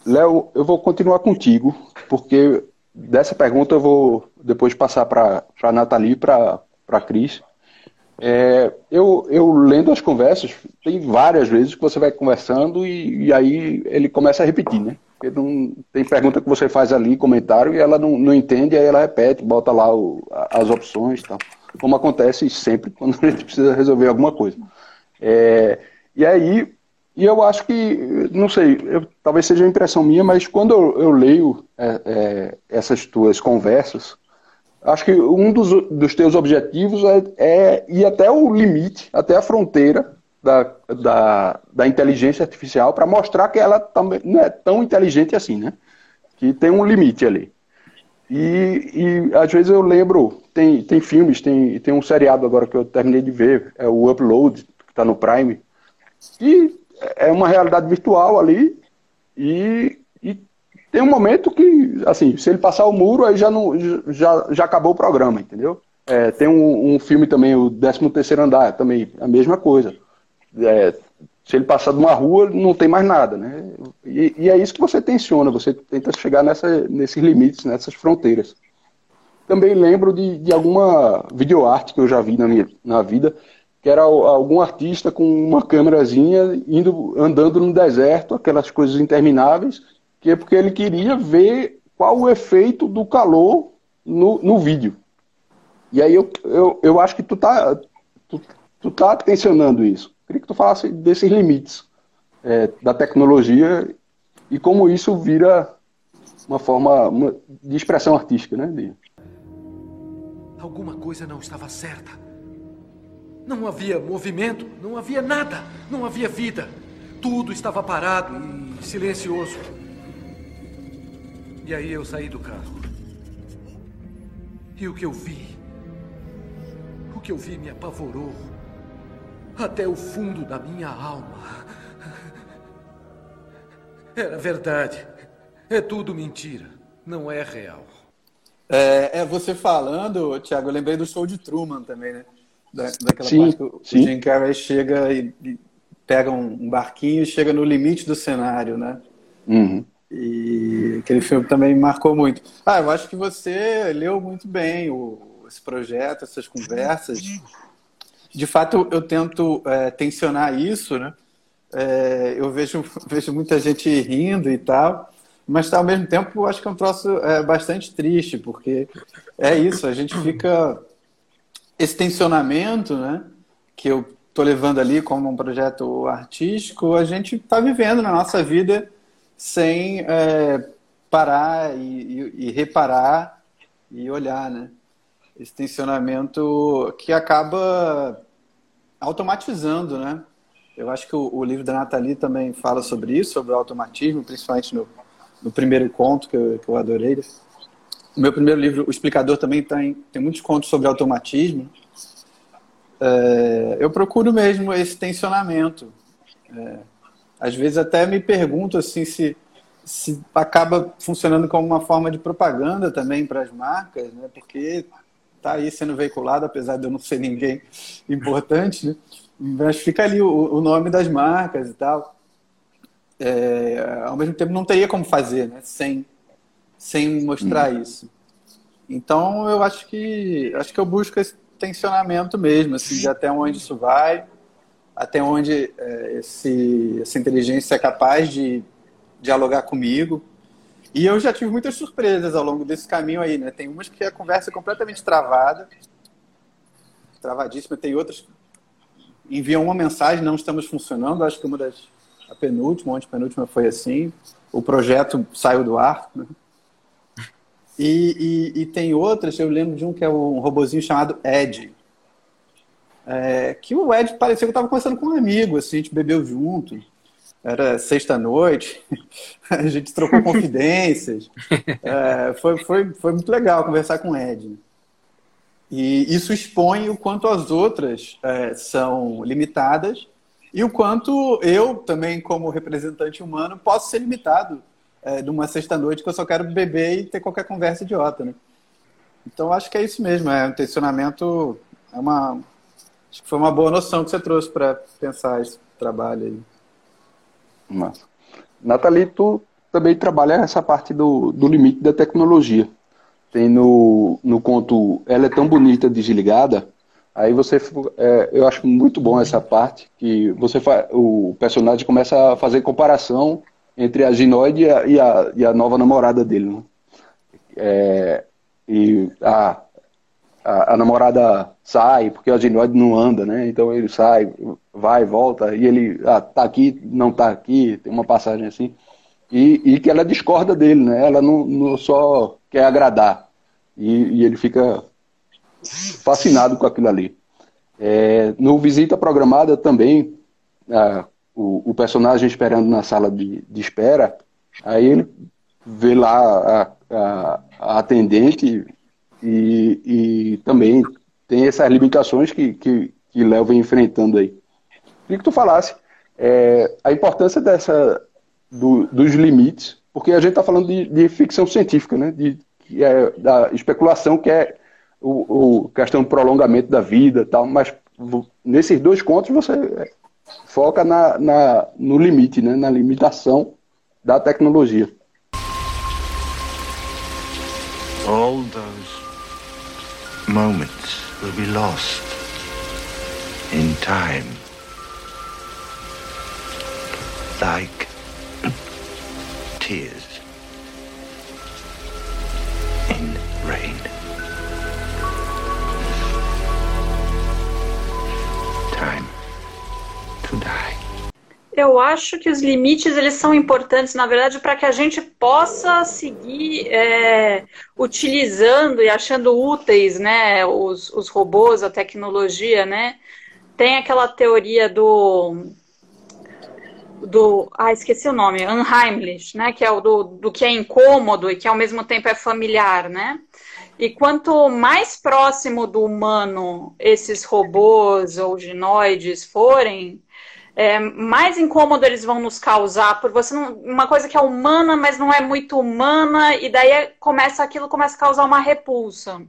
Léo, eu vou continuar contigo, porque dessa pergunta eu vou depois passar para a Nathalie e para a Cris. É, eu, eu lendo as conversas, tem várias vezes que você vai conversando e, e aí ele começa a repetir, né? Porque não, tem pergunta que você faz ali, comentário, e ela não, não entende, aí ela repete, bota lá o, as opções e tal. Como acontece sempre quando a gente precisa resolver alguma coisa. É... E aí, e eu acho que, não sei, eu, talvez seja a impressão minha, mas quando eu, eu leio é, é, essas tuas conversas, acho que um dos, dos teus objetivos é, é ir até o limite, até a fronteira da, da, da inteligência artificial para mostrar que ela também não é tão inteligente assim, né? Que tem um limite ali. E, e às vezes eu lembro, tem, tem filmes, tem, tem um seriado agora que eu terminei de ver, é o Upload, está no Prime, e é uma realidade virtual ali, e, e tem um momento que, assim, se ele passar o muro, aí já, não, já, já acabou o programa, entendeu? É, tem um, um filme também, o décimo terceiro andar, também a mesma coisa. É, se ele passar de uma rua, não tem mais nada, né? E, e é isso que você tensiona, você tenta chegar nessa, nesses limites, nessas fronteiras. Também lembro de, de alguma videoarte que eu já vi na minha na vida, que era algum artista com uma câmerazinha indo, andando no deserto, aquelas coisas intermináveis, que é porque ele queria ver qual o efeito do calor no, no vídeo. E aí eu, eu, eu acho que tu tá, tu, tu tá tensionando isso. Queria que tu falasse desses limites é, da tecnologia e como isso vira uma forma uma, de expressão artística, né, Bia? Alguma coisa não estava certa. Não havia movimento, não havia nada, não havia vida. Tudo estava parado e silencioso. E aí eu saí do carro. E o que eu vi, o que eu vi me apavorou até o fundo da minha alma. Era verdade. É tudo mentira, não é real. É, é você falando, Tiago, eu lembrei do show de Truman também, né? Da, daquela sim, parte que o sim. Jim Carrey chega e, e pega um, um barquinho e chega no limite do cenário, né? Uhum. E aquele filme também me marcou muito. Ah, eu acho que você leu muito bem o, esse projeto, essas conversas. De fato, eu tento é, tensionar isso, né? É, eu vejo, vejo muita gente rindo e tal, mas tá, ao mesmo tempo eu acho que é um troço é, bastante triste, porque é isso, a gente fica... Esse tensionamento, né, que eu estou levando ali como um projeto artístico, a gente está vivendo na nossa vida sem é, parar e, e, e reparar e olhar, né? Esse tensionamento que acaba automatizando, né? Eu acho que o, o livro da Nathalie também fala sobre isso, sobre o automatismo, principalmente no, no primeiro conto, que eu, que eu adorei. O meu primeiro livro, O Explicador, também tem, tem muitos contos sobre automatismo. É, eu procuro mesmo esse tensionamento. É, às vezes até me pergunto assim, se, se acaba funcionando como uma forma de propaganda também para as marcas, né? Porque está aí sendo veiculado, apesar de eu não ser ninguém importante, né? Mas fica ali o, o nome das marcas e tal. É, ao mesmo tempo, não teria como fazer, né? Sem, sem mostrar hum. isso. Então, eu acho que, acho que eu busco esse tensionamento mesmo, assim, de até onde isso vai, até onde é, esse, essa inteligência é capaz de dialogar comigo. E eu já tive muitas surpresas ao longo desse caminho aí, né? Tem umas que a conversa é completamente travada, travadíssima, tem outras... enviam uma mensagem, não estamos funcionando. Acho que uma das, a penúltima, a antepenúltima foi assim. O projeto saiu do ar. Né? E, e, e tem outras, eu lembro de um que é um robozinho chamado Ed. É, que o Ed parecia que eu estava conversando com um amigo, assim, a gente bebeu junto. Era sexta-noite, a gente trocou confidências. É, foi, foi, foi muito legal conversar com o Ed. E isso expõe o quanto as outras é, são limitadas e o quanto eu, também como representante humano, posso ser limitado é, numa sexta-noite que eu só quero beber e ter qualquer conversa idiota, né? Então, acho que é isso mesmo. É um tensionamento... É uma, acho que foi uma boa noção que você trouxe para pensar esse trabalho aí. Massa. Nathalie, tu também trabalha essa parte do, do limite da tecnologia. Tem no, no conto Ela é Tão Bonita Desligada. Aí você, é, eu acho muito bom essa parte, que você fa, o personagem começa a fazer comparação entre a ginoide e a, e a, e a nova namorada dele. Né? É, e a, a, a namorada sai, porque a ginoide não anda, né? Então ele sai, vai, volta, e ele ah, tá aqui, não tá aqui, tem uma passagem assim. E, e que ela discorda dele, né? Ela não, não só quer agradar. E, e ele fica fascinado com aquilo ali. É, no Visita Programada também, a, o, o personagem esperando na sala de, de espera, aí ele vê lá a, a, a atendente e, e também tem essas limitações que, que, que Léo vem enfrentando aí. Queria que tu falasse é, a importância dessa... Do, dos limites, porque a gente está falando de, de ficção científica, né? de, de, é, da especulação, que é o, o questão do prolongamento da vida e tal, mas v, nesses dois contos você foca na, na, no limite, né? Na limitação da tecnologia. All those moments will be lost in time. Like tears in rain. Time to die. Eu acho que os limites, eles são importantes, na verdade, para que a gente possa seguir é, utilizando e achando úteis, né, os, os robôs, a tecnologia, né? Tem aquela teoria do... do, ah, esqueci o nome, Unheimlich, né, que é o do, do que é incômodo e que ao mesmo tempo é familiar, né? E quanto mais próximo do humano esses robôs ou ginoides forem, é, mais incômodo eles vão nos causar, por você não, uma coisa que é humana, mas não é muito humana, e daí começa aquilo, começa a causar uma repulsa.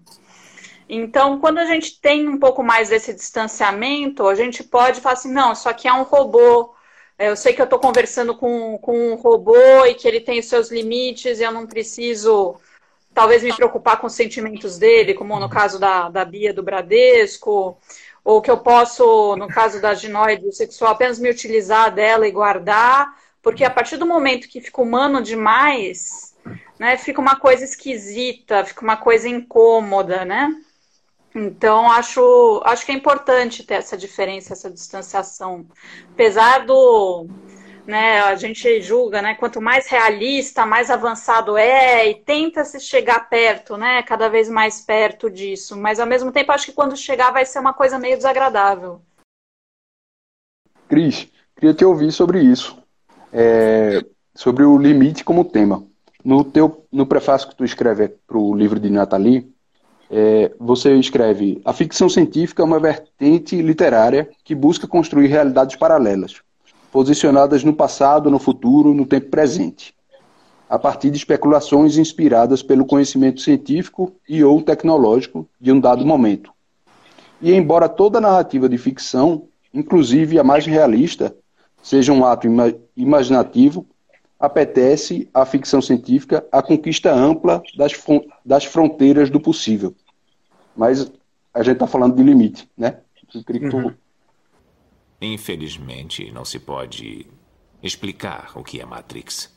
Então, quando a gente tem um pouco mais desse distanciamento, a gente pode falar assim, não, isso aqui é um robô. Eu sei que eu estou conversando com, com um robô e que ele tem os seus limites e eu não preciso, talvez, me preocupar com os sentimentos dele, como no caso da, da Bia do Bradesco, ou que eu posso, no caso da ginoide sexual, apenas me utilizar dela e guardar, porque a partir do momento que fica humano demais, né, fica uma coisa esquisita, fica uma coisa incômoda, né? Então, acho, acho que é importante ter essa diferença, essa distanciação. Apesar do... Né, a gente julga, né, quanto mais realista, mais avançado é, e tenta se chegar perto, né, cada vez mais perto disso. Mas, ao mesmo tempo, acho que quando chegar vai ser uma coisa meio desagradável. Cris, queria te ouvir sobre isso. É, sobre o limite como tema. No, teu, no prefácio que tu escreve para o livro de Nathalie, é, você escreve: a ficção científica é uma vertente literária que busca construir realidades paralelas, posicionadas no passado, no futuro, no tempo presente, a partir de especulações inspiradas pelo conhecimento científico e ou tecnológico de um dado momento. E embora toda narrativa de ficção, inclusive a mais realista, seja um ato ima- imaginativo, apetece à ficção científica a conquista ampla das, fron- das fronteiras do possível. Mas a gente está falando de limite, né? Eu queria que tu... uhum. Infelizmente, não se pode explicar o que é Matrix.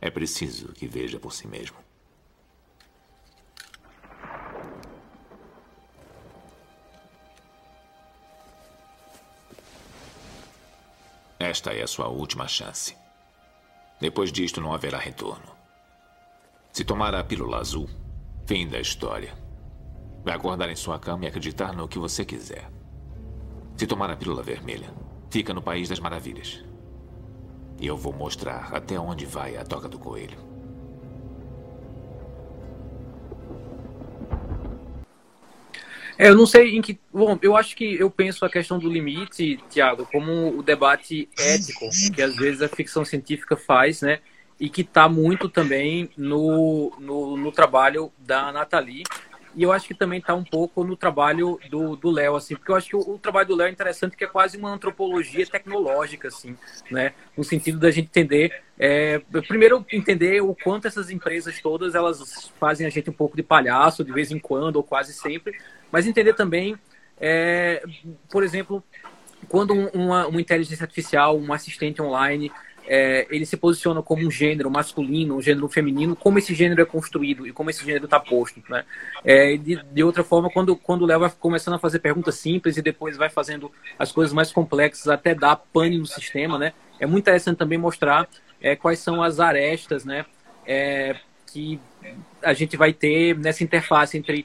É preciso que veja por si mesmo. Esta é a sua última chance. Depois disto, não haverá retorno. Se tomar a pílula azul, fim da história. Vai acordar em sua cama e acreditar no que você quiser. Se tomar a pílula vermelha, fica no País das Maravilhas. E eu vou mostrar até onde vai a toca do coelho. É, eu não sei em que... Bom, eu acho que eu penso a questão do limite, Tiago, como o debate ético que às vezes a ficção científica faz, né? E que está muito também no, no, no trabalho da Nathalie. E eu acho que também está um pouco no trabalho do Léo, assim, porque eu acho que o, o trabalho do Léo é interessante, que é quase uma antropologia tecnológica, assim, né? No sentido da gente entender, é, primeiro entender o quanto essas empresas todas, elas fazem a gente um pouco de palhaço de vez em quando, ou quase sempre, mas entender também, é, por exemplo, quando uma, uma inteligência artificial, um assistente online, É, ele se posiciona como um gênero masculino, um gênero feminino, como esse gênero é construído e como esse gênero está posto, né? É, de, de outra forma, quando, quando o Léo vai começando a fazer perguntas simples e depois vai fazendo as coisas mais complexas até dar pane no sistema, né? É muito interessante também mostrar é, quais são as arestas, né? É, que a gente vai ter nessa interface entre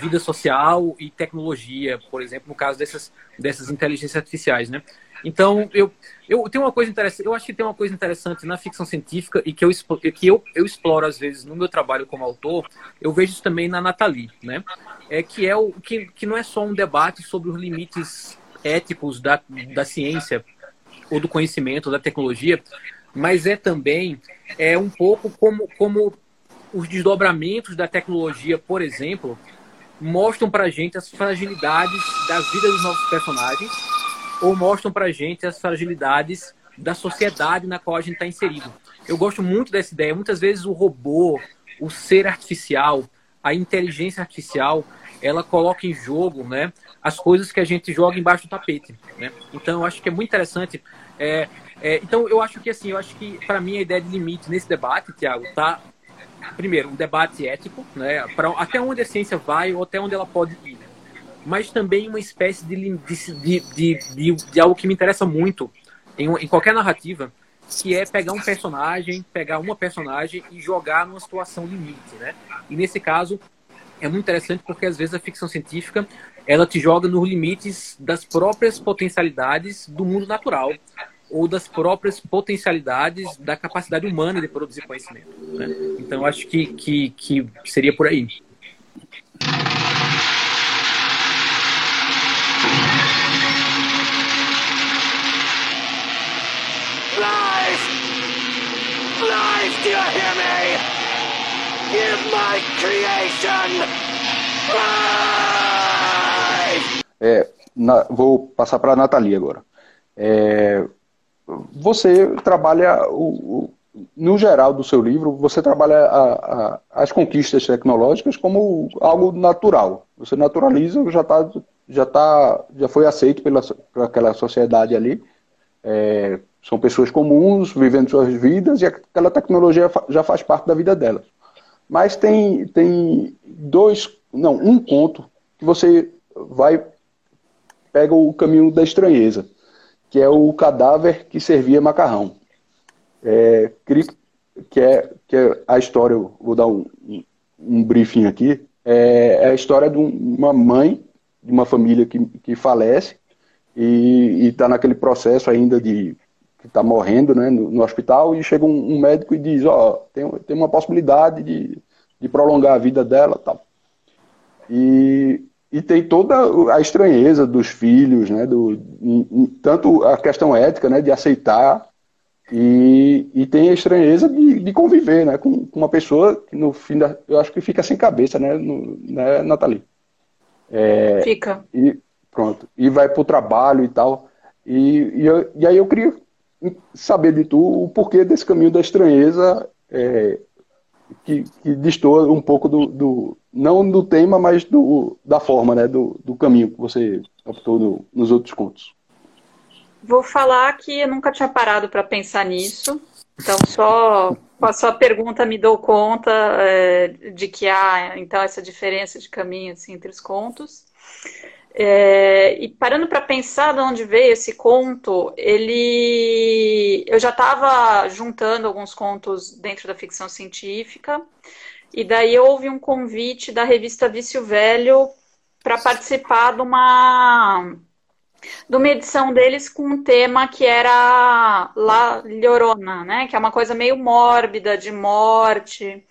vida social e tecnologia, por exemplo, no caso dessas, dessas inteligências artificiais, né? Então, eu, eu, tenho uma coisa interessante, eu acho que tem uma coisa interessante na ficção científica e que, eu, que eu, eu exploro, às vezes, no meu trabalho como autor, eu vejo isso também na Nathalie, né? É, que, é o, que, que não é só um debate sobre os limites éticos da, da ciência ou do conhecimento, da tecnologia, mas é também é um pouco como, como os desdobramentos da tecnologia, por exemplo, mostram pra gente as fragilidades da vida dos nossos personagens, ou mostram para a gente as fragilidades da sociedade na qual a gente está inserido. Eu gosto muito dessa ideia. Muitas vezes o robô, o ser artificial, a inteligência artificial, ela coloca em jogo, né, as coisas que a gente joga embaixo do tapete, né? Então, eu acho que é muito interessante. É, é, então, eu acho que, assim, eu acho que, para mim, a ideia de limite nesse debate, Tiago, tá, primeiro, um debate ético, né, pra, até onde a ciência vai ou até onde ela pode ir, mas também uma espécie de, de, de, de, de algo que me interessa muito em, em qualquer narrativa, que é pegar um personagem, pegar uma personagem e jogar numa situação limite, né? E nesse caso, é muito interessante porque às vezes a ficção científica, ela te joga nos limites das próprias potencialidades do mundo natural, ou das próprias potencialidades da capacidade humana de produzir conhecimento, né? Então, eu acho que, que, que seria por aí. Do you hear me? Give my creation life! É, na, vou passar para a Nathalie agora. É, você trabalha, o, o, no geral do seu livro, você trabalha a, a, as conquistas tecnológicas como algo natural. Você naturaliza, já, tá, já, tá, já foi aceito pela, pela aquela sociedade ali. É, são pessoas comuns, vivendo suas vidas, e aquela tecnologia já faz parte da vida delas. Mas tem, tem dois, não, um conto que você vai, pega o caminho da estranheza, que é o cadáver que servia macarrão. É, que, é, que é a história, eu vou dar um, um briefing aqui, é, é a história de uma mãe, de uma família que, que falece e está naquele processo ainda de... que está morrendo, né, no, no hospital, e chega um, um médico e diz, ó, oh, tem, tem uma possibilidade de, de prolongar a vida dela, tal. E, e tem toda a estranheza dos filhos, né, do, em, em, tanto a questão ética, né, de aceitar, e, e tem a estranheza de, de conviver, né, com, com uma pessoa que no fim, da, eu acho que fica sem cabeça, né, no, né, Nathalie? É, fica. E pronto, e vai pro trabalho e tal, e, e, eu, e aí eu queria saber de tu o porquê desse caminho da estranheza, é, que, que destoa um pouco do, do, não do tema, mas do, da forma, né, do, do caminho que você optou no, nos outros contos. Vou falar que eu nunca tinha parado para pensar nisso, então só com a sua pergunta me dou conta é, de que há então essa diferença de caminho assim, entre os contos. É, e parando para pensar de onde veio esse conto, ele, eu já estava juntando alguns contos dentro da ficção científica, e daí houve um convite da revista Vício Velho para participar de uma, de uma edição deles com um tema que era La Llorona, né? Que é uma coisa meio mórbida, de morte...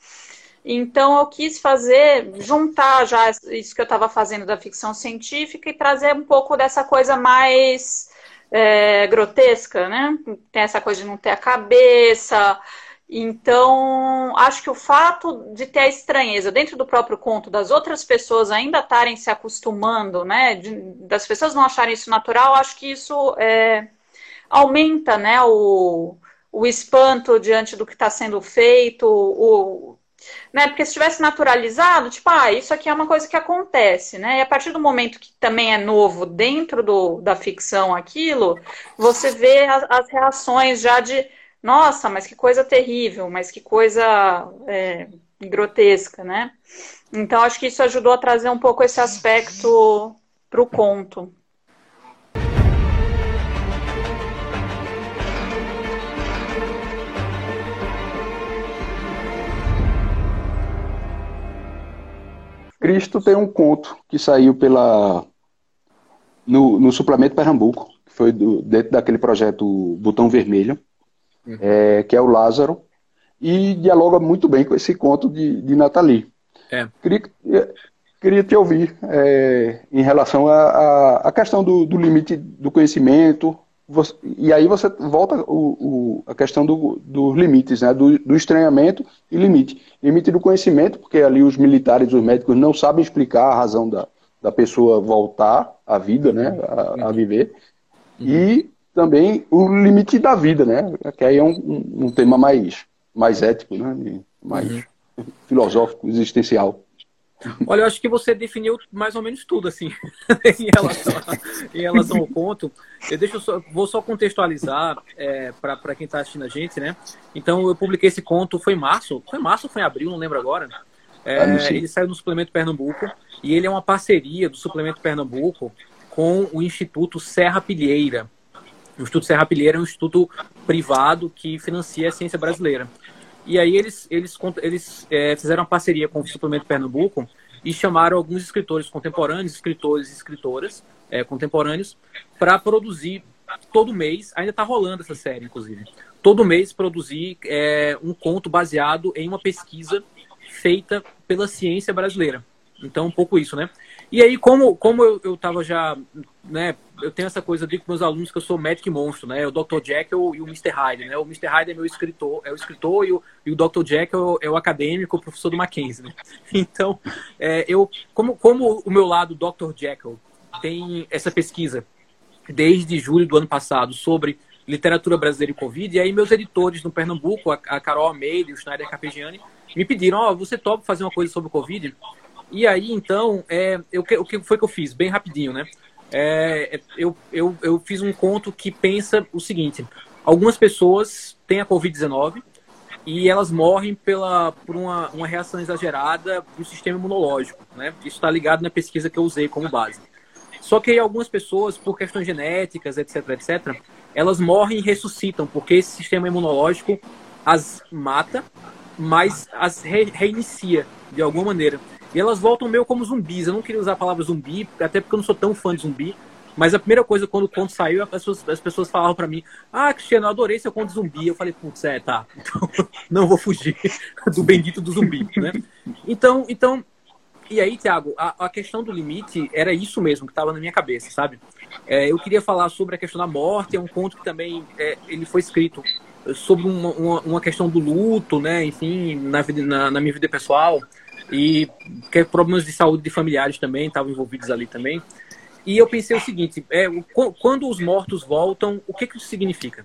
Então, eu quis fazer, juntar já isso que eu estava fazendo da ficção científica e trazer um pouco dessa coisa mais é, grotesca, né? Tem essa coisa de não ter a cabeça. Então, acho que o fato de ter a estranheza dentro do próprio conto, das outras pessoas ainda estarem se acostumando, né? De, das pessoas não acharem isso natural, acho que isso é, aumenta, né? O, o espanto diante do que está sendo feito, o... Né? Porque se tivesse naturalizado, tipo, ah, isso aqui é uma coisa que acontece, né? E a partir do momento que também é novo dentro do, da ficção aquilo, você vê as, as reações já de, nossa, mas que coisa terrível, mas que coisa é, grotesca, né? Então, acho que isso ajudou a trazer um pouco esse aspecto para o conto. Cristo tem um conto que saiu pela, no, no suplemento Pernambuco, que foi do, dentro daquele projeto Botão Vermelho, uhum. é, que é o Lázaro, e dialoga muito bem com esse conto de, de Nathalie. É. Queria, queria te ouvir é, em relação à questão do, do limite do conhecimento, você, e aí você volta o, o, a questão do, dos limites, né? do, do estranhamento e limite. Limite do conhecimento, porque ali os militares, os médicos não sabem explicar a razão da, da pessoa voltar à vida, né? a, a viver. E também o limite da vida, né? Que aí é um, um tema mais, mais ético, né? Mais uhum. filosófico, existencial. Olha, eu acho que você definiu mais ou menos tudo, assim, em, relação a, em relação ao conto. Eu deixo só, vou só contextualizar é, para quem está assistindo a gente, né? Então, eu publiquei esse conto, foi em março, foi em março ou foi em abril, não lembro agora. É, ele saiu no Suplemento Pernambuco e ele é uma parceria do Suplemento Pernambuco com o Instituto Serra Pilheira. O Instituto Serra Pilheira é um instituto privado que financia a ciência brasileira. E aí eles, eles, eles é, fizeram uma parceria com o Suplemento Pernambuco e chamaram alguns escritores contemporâneos, escritores e escritoras é, contemporâneos, para produzir todo mês, ainda está rolando essa série, inclusive, todo mês produzir é, um conto baseado em uma pesquisa feita pela ciência brasileira. Então, um pouco isso, né? E aí, como, como eu estava já... né, eu tenho essa coisa, eu digo para meus alunos que eu sou Magic Monstro, né? O doutor Jekyll e o mister Hyde, né? O mister Hyde é meu escritor, é o escritor e o, e o doutor Jekyll é o acadêmico, o professor do Mackenzie, né? Então, é, eu, como, como o meu lado doutor Jekyll tem essa pesquisa desde julho do ano passado sobre literatura brasileira e Covid, e aí meus editores no Pernambuco, a, a Carol Almeida e o Schneider Carpegiani, me pediram, ó, oh, você topa fazer uma coisa sobre o Covid? E aí, então, é, eu, o que foi que eu fiz? Bem rapidinho, né? É, eu, eu, eu fiz um conto que pensa o seguinte. Algumas pessoas têm a covid dezenove e elas morrem pela, por uma, uma reação exagerada do sistema imunológico, né? Isso está ligado na pesquisa que eu usei como base. Só que aí algumas pessoas, por questões genéticas, etc, etcétera, elas morrem e ressuscitam, porque esse sistema imunológico as mata, mas as re reinicia de alguma maneira. E elas voltam meio como zumbis. Eu não queria usar a palavra zumbi, até porque eu não sou tão fã de zumbi. Mas a primeira coisa, quando o conto saiu, as pessoas, as pessoas falavam pra mim: ah, Cristiano, eu adorei seu conto de zumbi. Eu falei, putz, é, tá. Então, não vou fugir do bendito do zumbi, né? Então, então e aí, Tiago, a, a questão do limite era isso mesmo que estava na minha cabeça, sabe? É, eu queria falar sobre a questão da morte. É um conto que também é, ele foi escrito sobre uma, uma, uma questão do luto, né? Enfim, na, vida, na, na minha vida pessoal. E que problemas de saúde de familiares também estavam envolvidos ali também. E eu pensei o seguinte, é, quando os mortos voltam, o que, que isso significa?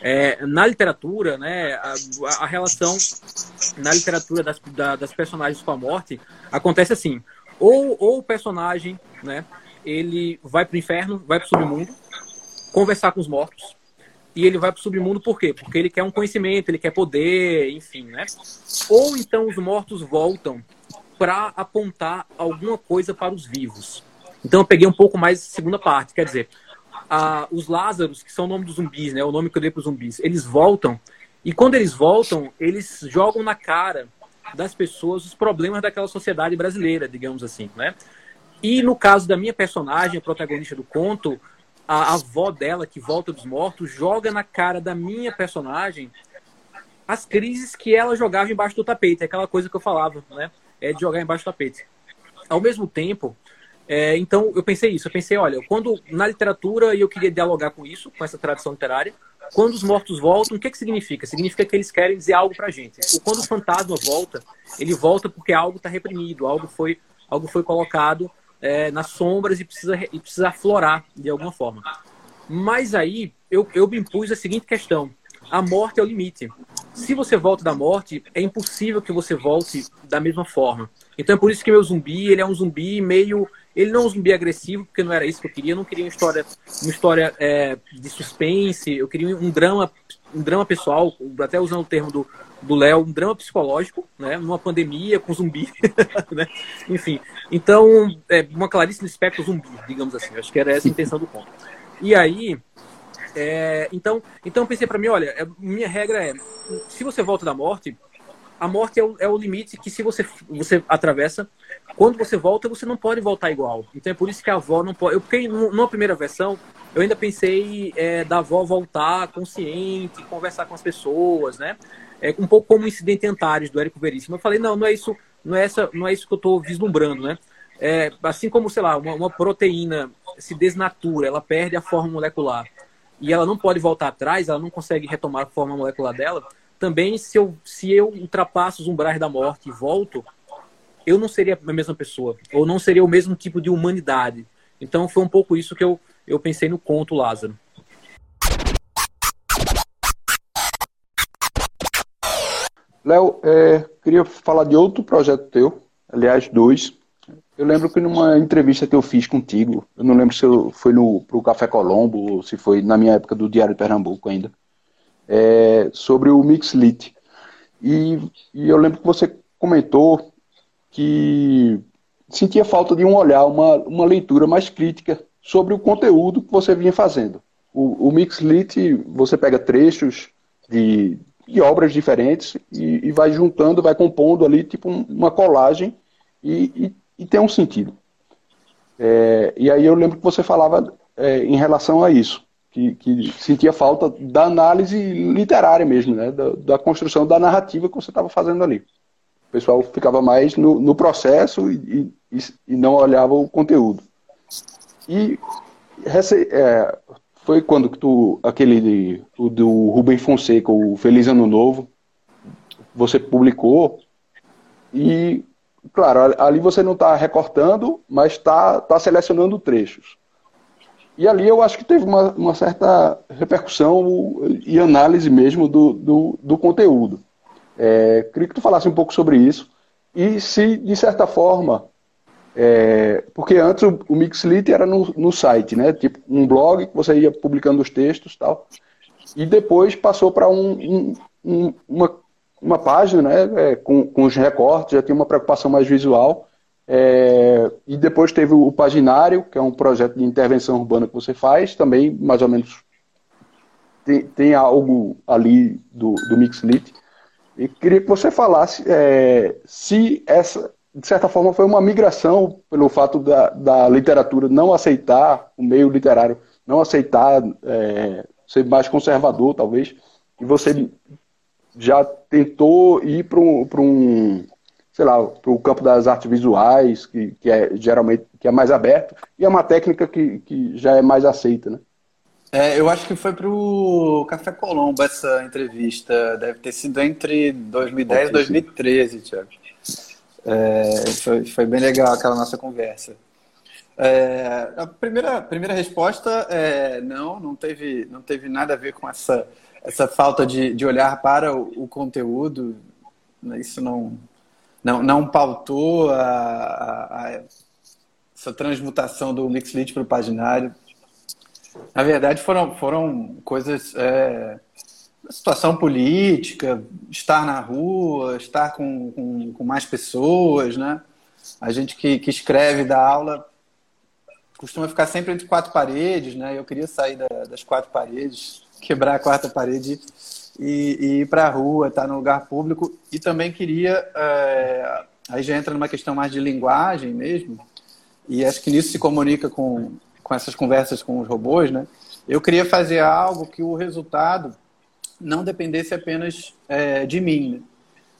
É, na literatura, né, a, a relação na literatura das, da, das personagens com a morte acontece assim. Ou, ou o personagem, né, ele vai para o inferno, vai para o submundo, conversar com os mortos. E ele vai para o submundo por quê? Porque ele quer um conhecimento, ele quer poder, enfim, né? Ou então os mortos voltam para apontar alguma coisa para os vivos. Então eu peguei um pouco mais a segunda parte, quer dizer, a, os Lázaros, que são o nome dos zumbis, né, o nome que eu dei para os zumbis, eles voltam, e quando eles voltam, eles jogam na cara das pessoas os problemas daquela sociedade brasileira, digamos assim, né? E no caso da minha personagem, a protagonista do conto, a, a avó dela, que volta dos mortos, joga na cara da minha personagem as crises que ela jogava embaixo do tapete, é aquela coisa que eu falava, né, é de jogar embaixo do tapete. Ao mesmo tempo... É, então eu pensei isso, eu pensei, olha, quando na literatura, e eu queria dialogar com isso, com essa tradição literária, quando os mortos voltam, o que que significa? Significa que eles querem dizer algo pra gente. Ou quando o fantasma volta, ele volta porque algo tá reprimido, algo foi, algo foi colocado é, nas sombras e precisa, e precisa aflorar de alguma forma. Mas aí eu, eu me impus a seguinte questão: a morte é o limite. Se você volta da morte, é impossível que você volte da mesma forma. Então é por isso que meu zumbi, ele é um zumbi meio... Ele não é um zumbi agressivo, porque não era isso que eu queria. Eu não queria uma história, uma história é, de suspense. Eu queria um drama, um drama pessoal, até usando o termo do, do Léo, um drama psicológico, né? Numa pandemia com zumbi, né? Enfim, então, é, uma Clarice Lispector zumbi, digamos assim. Eu acho que era essa a intenção do conto. E aí, é, então, então eu pensei pra mim, olha, minha regra é, se você volta da morte... A morte é o, é o limite que se você, você atravessa, quando você volta, você não pode voltar igual. Então é por isso que a avó não pode... Eu fiquei, numa primeira versão, eu ainda pensei é, da avó voltar consciente, conversar com as pessoas, né? É, um pouco como o Incidente Antares, do Érico Veríssimo. Eu falei, não, não é isso, não é essa, não é isso que eu estou vislumbrando, né? É, assim como, sei lá, uma, uma proteína se desnatura, ela perde a forma molecular e ela não pode voltar atrás, ela não consegue retomar a forma molecular dela... Também, se eu, se eu ultrapasso os umbrais da morte e volto, eu não seria a mesma pessoa, ou não seria o mesmo tipo de humanidade. Então, foi um pouco isso que eu, eu pensei no conto Lázaro. Léo, é, queria falar de outro projeto teu, aliás, dois. Eu lembro que numa entrevista que eu fiz contigo, eu não lembro se eu, foi no, pro Café Colombo, ou se foi na minha época do Diário de Pernambuco ainda. É, sobre o Mixlit. E, e eu lembro que você comentou que sentia falta de um olhar, uma, uma leitura mais crítica sobre o conteúdo que você vinha fazendo. O, o Mixlit, você pega trechos de, de obras diferentes e, e vai juntando, vai compondo ali tipo uma colagem e, e, e tem um sentido. É, e aí eu lembro que você falava é, em relação a isso. Que, que sentia falta da análise literária mesmo, né? Da, da construção da narrativa que você estava fazendo ali. O pessoal ficava mais no, no processo e, e, e não olhava o conteúdo. E rece, é, foi quando que tu, aquele de, o do Rubem Fonseca, o Feliz Ano Novo, você publicou e, claro, ali você não está recortando, mas está tá selecionando trechos. E ali eu acho que teve uma, uma certa repercussão e análise mesmo do, do, do conteúdo. É, queria que tu falasse um pouco sobre isso. E se, de certa forma... É, porque antes o, o Mixlit era no, no site, né? Tipo um blog que você ia publicando os textos e tal. E depois passou para um, um, um, uma uma página, né, é, com, com os recortes, já tinha uma preocupação mais visual. É, e depois teve o Paginário, que é um projeto de intervenção urbana que você faz, também mais ou menos tem, tem algo ali do, do Mixlit. E queria que você falasse é, se essa, de certa forma, foi uma migração pelo fato da, da literatura não aceitar, o meio literário não aceitar, é, ser mais conservador, talvez, e você já tentou ir para um... pra um sei lá, para o campo das artes visuais, que, que é geralmente que é mais aberto, e é uma técnica que, que já é mais aceita, né? É, eu acho que foi para o Café Colombo essa entrevista, deve ter sido entre dois mil e dez e dois mil e treze, Tiago. É, foi, foi bem legal aquela nossa conversa. É, a primeira, primeira resposta é não, não teve, não teve nada a ver com essa, essa falta de, de olhar para o, o conteúdo, isso não... Não, não pautou a, a, a essa transmutação do Mixlit para o Paginário. Na verdade, foram, foram coisas... É, situação política, estar na rua, estar com, com, com mais pessoas, né? A gente que, que escreve, dá aula, costuma ficar sempre entre quatro paredes, né? Eu queria sair da, das quatro paredes, quebrar a quarta parede... E, e ir para a rua, estar no lugar público. E também queria... É, aí já entra numa questão mais de linguagem mesmo. E acho que nisso se comunica com, com essas conversas com os robôs, né? Eu queria fazer algo que o resultado não dependesse apenas é, de mim, né?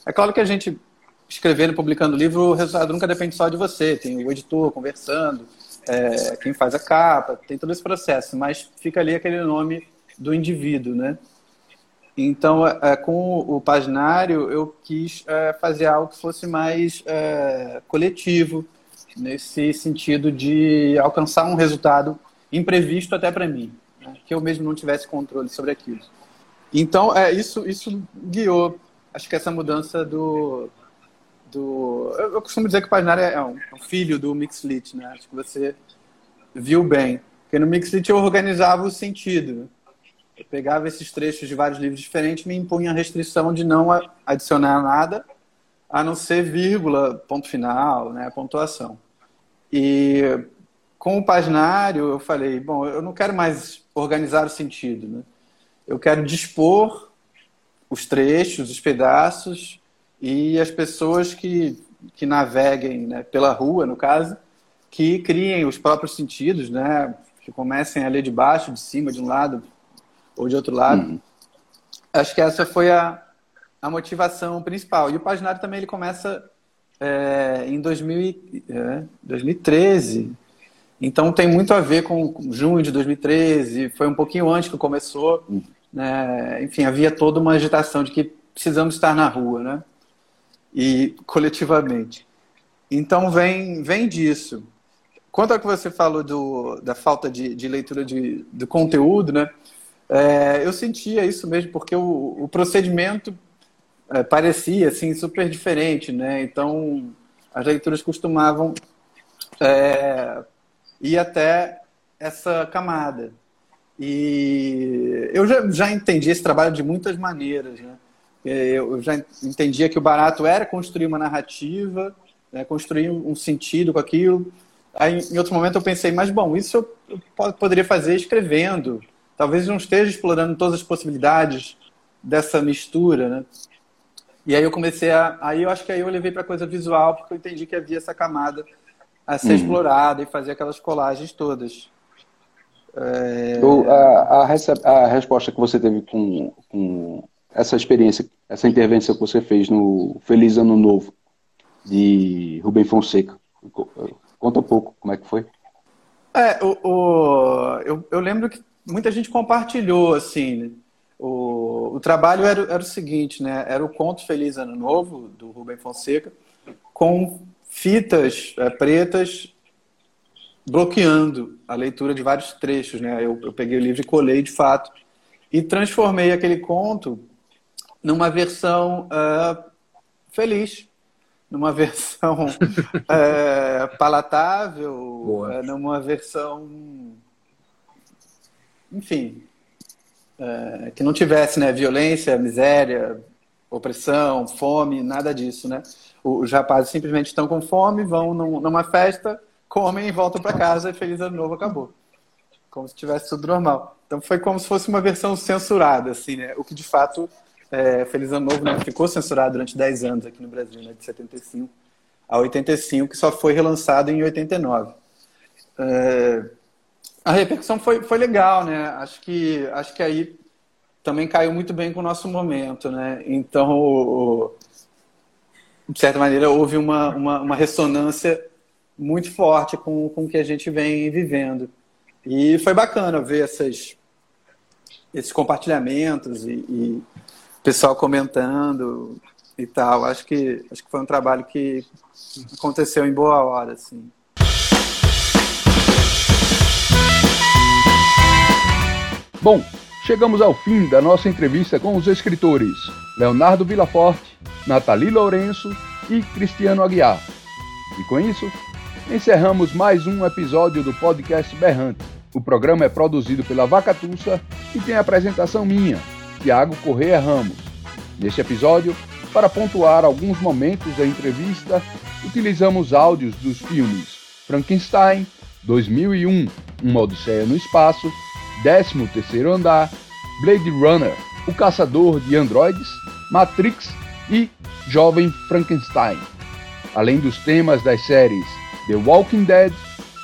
É claro que a gente, escrevendo, publicando livro, o resultado nunca depende só de você. Tem o editor conversando, é, quem faz a capa, tem todo esse processo. Mas fica ali aquele nome do indivíduo, né? Então, com o Paginário, eu quis fazer algo que fosse mais coletivo, nesse sentido de alcançar um resultado imprevisto até para mim, né? Que eu mesmo não tivesse controle sobre aquilo. Então, é, isso, isso guiou, acho que essa mudança do... do eu, eu costumo dizer que o Paginário é um, é um filho do Mixlit, né? Acho que você viu bem. Porque no Mixlit eu organizava o sentido. Eu pegava esses trechos de vários livros diferentes, me impunha a restrição de não adicionar nada, a não ser vírgula, ponto final, né, pontuação. E com o Paginário eu falei, bom, eu não quero mais organizar o sentido, né? Eu quero dispor os trechos, os pedaços, e as pessoas que, que naveguem, né, pela rua, no caso, que criem os próprios sentidos, né, que comecem a ler de baixo, de cima, de um lado... ou de outro lado. Hum. Acho que essa foi a, a motivação principal. E o Paginário também ele começa é, em dois mil e treze. Então tem muito a ver com, com junho de dois mil e treze, foi um pouquinho antes que começou. Hum. Né? Enfim, havia toda uma agitação de que precisamos estar na rua, né? E coletivamente. Então vem, vem disso. Quanto ao que você falou do, da falta de, de leitura de, do conteúdo, né? É, eu sentia isso mesmo, porque o, o procedimento é, parecia assim, super diferente, né? Então, as leituras costumavam é, ir até essa camada. E eu já, já entendi esse trabalho de muitas maneiras, né? Eu já entendia que o barato era construir uma narrativa, né? Construir um sentido com aquilo. Aí, em outro momento, eu pensei, mas, bom, isso eu poderia fazer escrevendo. Talvez não esteja explorando todas as possibilidades dessa mistura, né? E aí eu comecei a... Aí eu acho que aí eu levei para coisa visual, porque eu entendi que havia essa camada a ser uhum. explorada e fazer aquelas colagens todas. É... Eu, a, a, a resposta que você teve com, com essa experiência, essa intervenção que você fez no Feliz Ano Novo, de Rubem Fonseca. Conta um pouco como é que foi. É, o, o, eu, eu lembro que muita gente compartilhou, assim, né? o, o trabalho era, era o seguinte, né? Era o conto Feliz Ano Novo, do Rubem Fonseca, com fitas é, pretas bloqueando a leitura de vários trechos, né? Eu, eu peguei o livro e colei, de fato, e transformei aquele conto numa versão uh, feliz, numa versão uh, palatável, uh, numa versão... Enfim, é, que não tivesse, né, violência, miséria, opressão, fome, nada disso, né? Os rapazes simplesmente estão com fome, vão num, numa festa, comem e voltam para casa e feliz ano novo, acabou. Como se tivesse tudo normal. Então foi como se fosse uma versão censurada, assim, né? O que de fato, é, feliz ano novo, né? Ficou censurado durante dez anos aqui no Brasil, né? De setenta e cinco a oitenta e cinco, que só foi relançado em oitenta e nove. É, a repercussão foi, foi legal, né? Acho que, acho que aí também caiu muito bem com o nosso momento, né? Então, o, o, de certa maneira, houve uma, uma, uma ressonância muito forte com, com o que a gente vem vivendo. E foi bacana ver essas, esses compartilhamentos e, e o pessoal comentando e tal. Acho que, acho que foi um trabalho que aconteceu em boa hora, assim. Bom, chegamos ao fim da nossa entrevista com os escritores Leonardo Vilaforte, Nathalie Lourenço e Cristiano Aguiar. E com isso, encerramos mais um episódio do podcast Berrante. O programa é produzido pela Vacatussa e tem a apresentação minha, Tiago Corrêa Ramos. Neste episódio, para pontuar alguns momentos da entrevista, utilizamos áudios dos filmes Frankenstein, dois mil e um, Uma Odisseia no Espaço, décimo terceiro andar, Blade Runner, O Caçador de Androides, Matrix e Jovem Frankenstein. Além dos temas das séries The Walking Dead,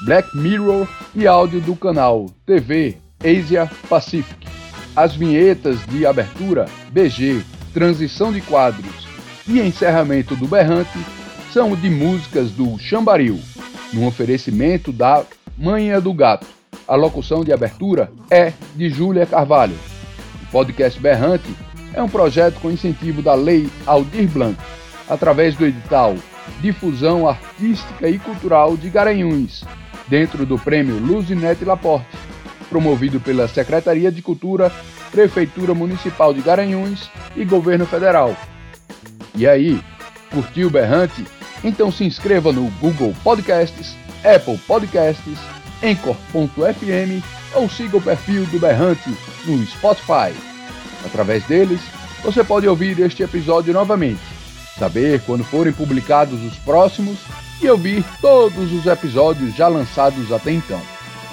Black Mirror e áudio do canal T V Asia Pacific. As vinhetas de abertura, B G, transição de quadros e encerramento do Berrante são de músicas do Xambaril, num oferecimento da Manha do Gato. A locução de abertura é de Júlia Carvalho. O podcast Berrante é um projeto com incentivo da Lei Aldir Blanc, através do edital Difusão Artística e Cultural de Garanhuns, dentro do Prêmio Luzinete Laporte, promovido pela Secretaria de Cultura, Prefeitura Municipal de Garanhuns e Governo Federal. E aí, curtiu o Berrante? Então se inscreva no Google Podcasts, Apple Podcasts, Anchor ponto F M ou siga o perfil do Berrante no Spotify. Através deles, você pode ouvir este episódio novamente, saber quando forem publicados os próximos e ouvir todos os episódios já lançados até então.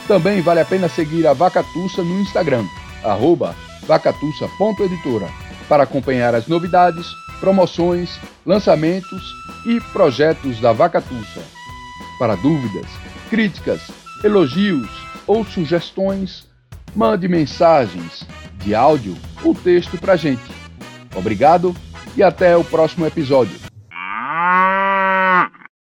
Também vale a pena seguir a Vacatussa no Instagram, arroba vacatussa ponto editora, para acompanhar as novidades, promoções, lançamentos e projetos da Vacatussa. Para dúvidas, críticas, elogios ou sugestões, mande mensagens de áudio ou texto para a gente. Obrigado e até o próximo episódio.